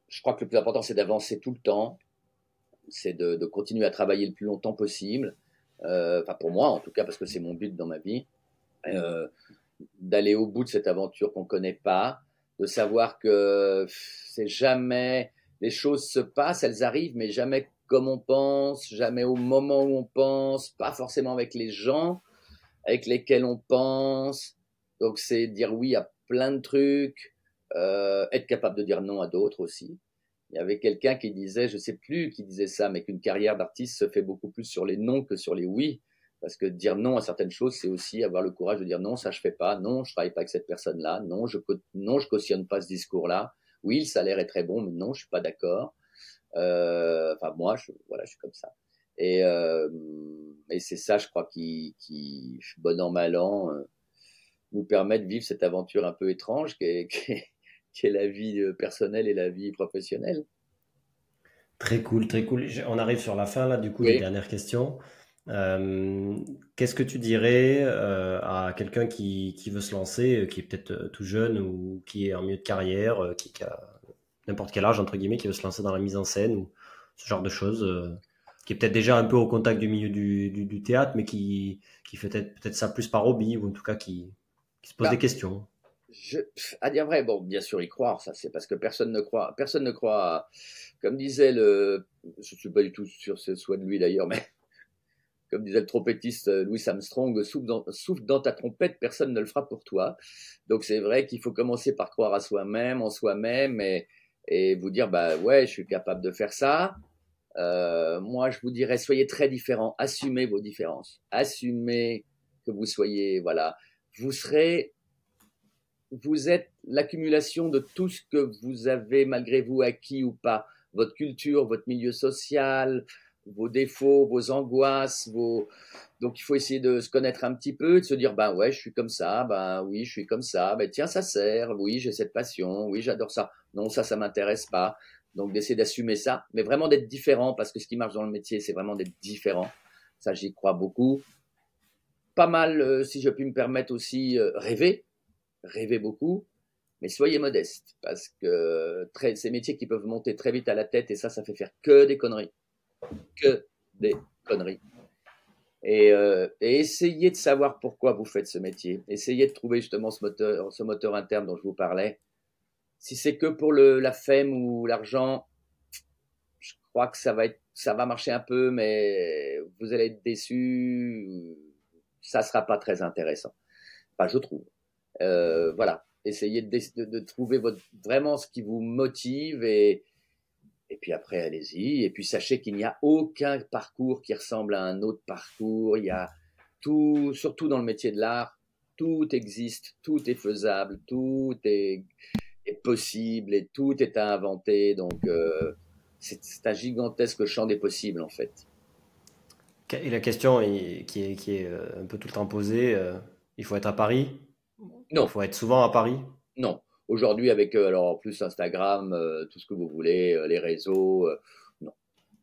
je crois que le plus important, c'est d'avancer tout le temps. C'est de continuer à travailler le plus longtemps possible. Enfin, pour moi, en tout cas, parce que c'est mon but dans ma vie. D'aller au bout de cette aventure qu'on ne connaît pas. De savoir que c'est jamais, les choses se passent, elles arrivent, mais jamais comme on pense, jamais au moment où on pense, pas forcément avec les gens. avec lesquels on pense. Donc, c'est dire oui à plein de trucs, être capable de dire non à d'autres aussi. Il y avait quelqu'un qui disait, je sais plus qui disait ça, mais qu'une carrière d'artiste se fait beaucoup plus sur les non que sur les oui. Parce que dire non à certaines choses, c'est aussi avoir le courage de dire non, ça je fais pas, non, je travaille pas avec cette personne-là, non, je cautionne pas ce discours-là. Oui, le salaire est très bon, mais non, je suis pas d'accord. Moi, je suis comme ça. Et c'est ça, je crois, qui bon an, mal an, nous permet de vivre cette aventure un peu étrange qui est la vie personnelle et la vie professionnelle. Très cool, très cool. On arrive sur la fin, là, du coup, oui. Des dernières questions. Qu'est-ce que tu dirais à quelqu'un qui veut se lancer, qui est peut-être tout jeune ou qui est en milieu de carrière, qui a n'importe quel âge, entre guillemets, qui veut se lancer dans la mise en scène ou ce genre de choses, qui est peut-être déjà un peu au contact du milieu du théâtre, mais qui fait peut-être ça plus par hobby ou en tout cas qui se pose des questions. À dire vrai, bon, bien sûr, y croire, ça, c'est parce que personne ne croit, comme disait je suis pas du tout sûr que ce soit de lui d'ailleurs, mais comme disait le trompettiste Louis Armstrong, souffle dans ta trompette, personne ne le fera pour toi. Donc, c'est vrai qu'il faut commencer par croire à soi-même, en soi-même et vous dire, bah ouais, je suis capable de faire ça. Moi, je vous dirais, soyez très différents, assumez vos différences, assumez que vous soyez, voilà. Vous êtes l'accumulation de tout ce que vous avez malgré vous acquis ou pas. Votre culture, votre milieu social, vos défauts, vos angoisses, donc il faut essayer de se connaître un petit peu, de se dire, ben ouais, je suis comme ça, ben oui, je suis comme ça, ben tiens, ça sert, oui, j'ai cette passion, oui, j'adore ça, non, ça m'intéresse pas. Donc d'essayer d'assumer ça, mais vraiment d'être différent, parce que ce qui marche dans le métier, c'est vraiment d'être différent. Ça, j'y crois beaucoup. Pas mal, si je puis me permettre aussi, rêver beaucoup, mais soyez modeste, parce que ces métiers qui peuvent monter très vite à la tête, et ça fait faire que des conneries. Et essayez de savoir pourquoi vous faites ce métier. Essayez de trouver justement ce moteur interne dont je vous parlais. Si c'est que pour la fame ou l'argent, je crois que ça va marcher un peu, mais vous allez être déçus. Ça sera pas très intéressant. Enfin, je trouve. Voilà. Essayez de trouver vraiment ce qui vous motive et puis après, allez-y. Et puis, sachez qu'il n'y a aucun parcours qui ressemble à un autre parcours. Il y a tout, surtout dans le métier de l'art, tout existe, tout est faisable, tout est possible et tout est à inventer. Donc, c'est un gigantesque champ des possibles, en fait. Et la question qui est un peu tout le temps posée, il faut être à Paris ? Non. Il faut être souvent à Paris ? Non. Aujourd'hui, avec en plus Instagram, tout ce que vous voulez, les réseaux,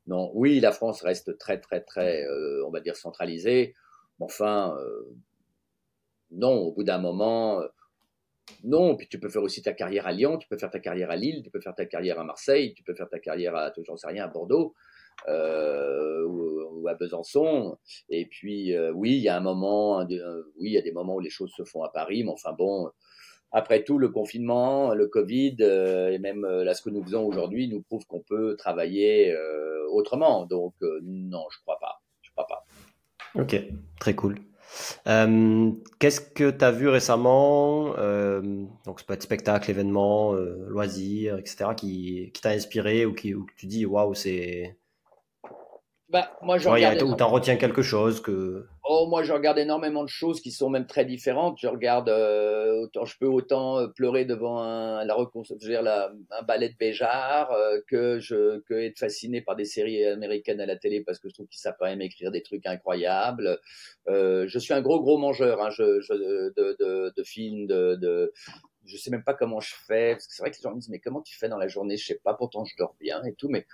non. Oui, la France reste très, très, très, on va dire, centralisée. Mais enfin, non, au bout d'un moment, non. Puis tu peux faire aussi ta carrière à Lyon, tu peux faire ta carrière à Lille, tu peux faire ta carrière à Marseille, tu peux faire ta carrière à, j'en sais rien, à Bordeaux ou à Besançon. Et puis, oui, il y a un moment, oui, il y a des moments où les choses se font à Paris, mais enfin bon. Après tout, le confinement, le Covid et même ce que nous faisons aujourd'hui nous prouve qu'on peut travailler autrement. Donc non, je crois pas. Ok, très cool. Qu'est-ce que tu as vu récemment, donc ça peut être spectacle, événement, loisirs, etc., qui t'a inspiré ou que tu dis waouh, c'est. Bah, moi, je regarde. Ou t'en retiens quelque chose que. Oh, moi, je regarde énormément de choses qui sont même très différentes. Je regarde, je peux autant pleurer devant un ballet de Béjart que être fasciné par des séries américaines à la télé parce que je trouve qu'ils savent quand même écrire des trucs incroyables. Je suis un gros mangeur, hein, de films, je sais même pas comment je fais parce que c'est vrai que les gens me disent mais comment tu fais dans la journée ? Je sais pas, pourtant je dors bien et tout, mais.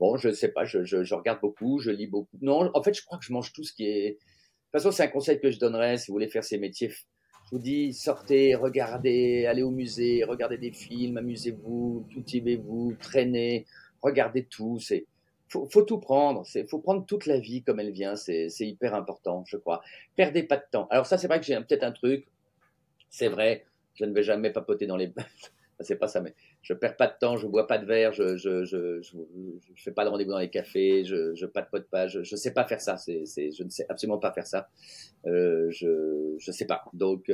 Bon, je sais pas, je regarde beaucoup, je lis beaucoup. Non, en fait, je crois que je mange tout ce qui est... De toute façon, c'est un conseil que je donnerais si vous voulez faire ces métiers. Je vous dis, sortez, regardez, allez au musée, regardez des films, amusez-vous, cultivez-vous, traînez, regardez tout. Faut tout prendre, faut prendre toute la vie comme elle vient, c'est hyper important, je crois. Perdez pas de temps. Alors ça, c'est vrai que j'ai peut-être un truc, c'est vrai, je ne vais jamais papoter c'est pas ça, mais je perds pas de temps, je bois pas de verre, je fais pas de rendez-vous dans les cafés, je papote pas, je sais pas faire ça, je ne sais absolument pas faire ça, je sais pas. Donc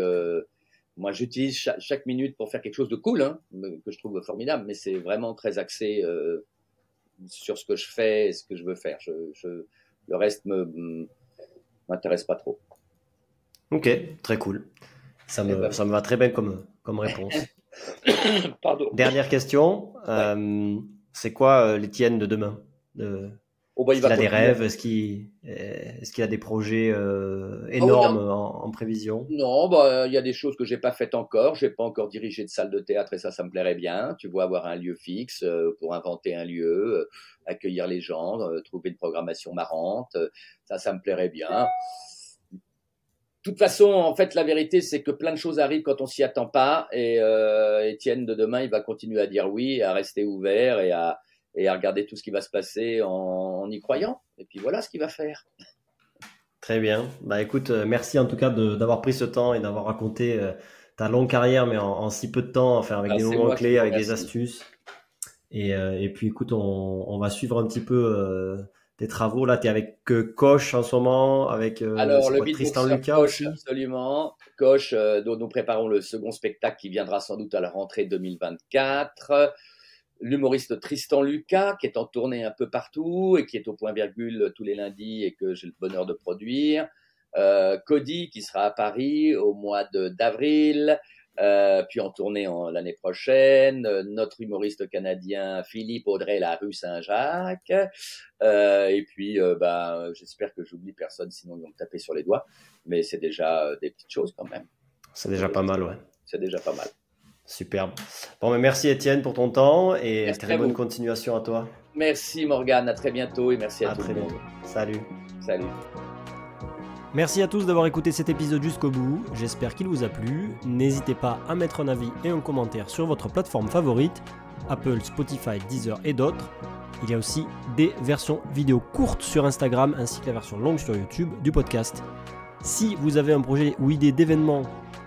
moi j'utilise chaque minute pour faire quelque chose de cool, hein, que je trouve formidable, mais c'est vraiment très axé sur ce que je fais et ce que je veux faire. Le reste m'intéresse pas trop. Ok, très cool. Ça me va très bien comme réponse. Pardon. Dernière question. Ouais. C'est quoi l'Étienne de demain? Est-ce qu'il a des rêves? Est-ce qu'il a des projets énormes en prévision? Non, il y a des choses que j'ai pas faites encore. J'ai pas encore dirigé de salle de théâtre et ça me plairait bien. Tu vois, avoir un lieu fixe pour inventer un lieu, accueillir les gens, trouver une programmation marrante. Ça me plairait bien. De toute façon, en fait, la vérité, c'est que plein de choses arrivent quand on s'y attend pas. Et Étienne de demain, il va continuer à dire oui, à rester ouvert et à regarder tout ce qui va se passer en y croyant. Et puis voilà ce qu'il va faire. Très bien. Bah écoute, merci en tout cas d'avoir pris ce temps et d'avoir raconté ta longue carrière, mais en si peu de temps, enfin avec des moments clés, avec des astuces. Et puis écoute, on va suivre un petit peu. Tes travaux, là, tu es avec Kosh en ce moment, avec Tristan Lucas Kosh, aussi. Absolument. Kosh, dont nous préparons le second spectacle qui viendra sans doute à la rentrée 2024. L'humoriste Tristan Lucas, qui est en tournée un peu partout et qui est au Point Virgule tous les lundis et que j'ai le bonheur de produire. Cody, qui sera à Paris au mois d'avril, puis en tournée l'année prochaine, notre humoriste canadien Philippe Audray, la rue Saint-Jacques, et puis j'espère que j'oublie personne, sinon ils vont me taper sur les doigts, mais c'est déjà des petites choses quand même. C'est déjà pas mal, ouais. C'est déjà pas mal. Superbe. Bon, mais merci Étienne pour ton temps et très bonne continuation à toi. Merci Morgane, à très bientôt et merci à tout le monde. Salut. Salut. Merci à tous d'avoir écouté cet épisode jusqu'au bout, j'espère qu'il vous a plu. N'hésitez pas à mettre un avis et un commentaire sur votre plateforme favorite, Apple, Spotify, Deezer et d'autres. Il y a aussi des versions vidéo courtes sur Instagram ainsi que la version longue sur YouTube du podcast. Si vous avez un projet ou idée d'événements,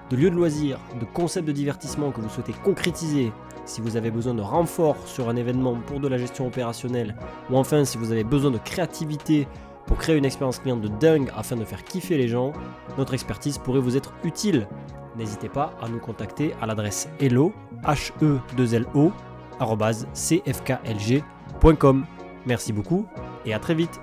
de lieux de loisirs, de concepts de divertissement que vous souhaitez concrétiser, si vous avez besoin de renfort sur un événement pour de la gestion opérationnelle, ou enfin si vous avez besoin de créativité pour créer une expérience client de dingue afin de faire kiffer les gens, notre expertise pourrait vous être utile. N'hésitez pas à nous contacter à l'adresse hello@cfklg.com. Merci beaucoup et à très vite.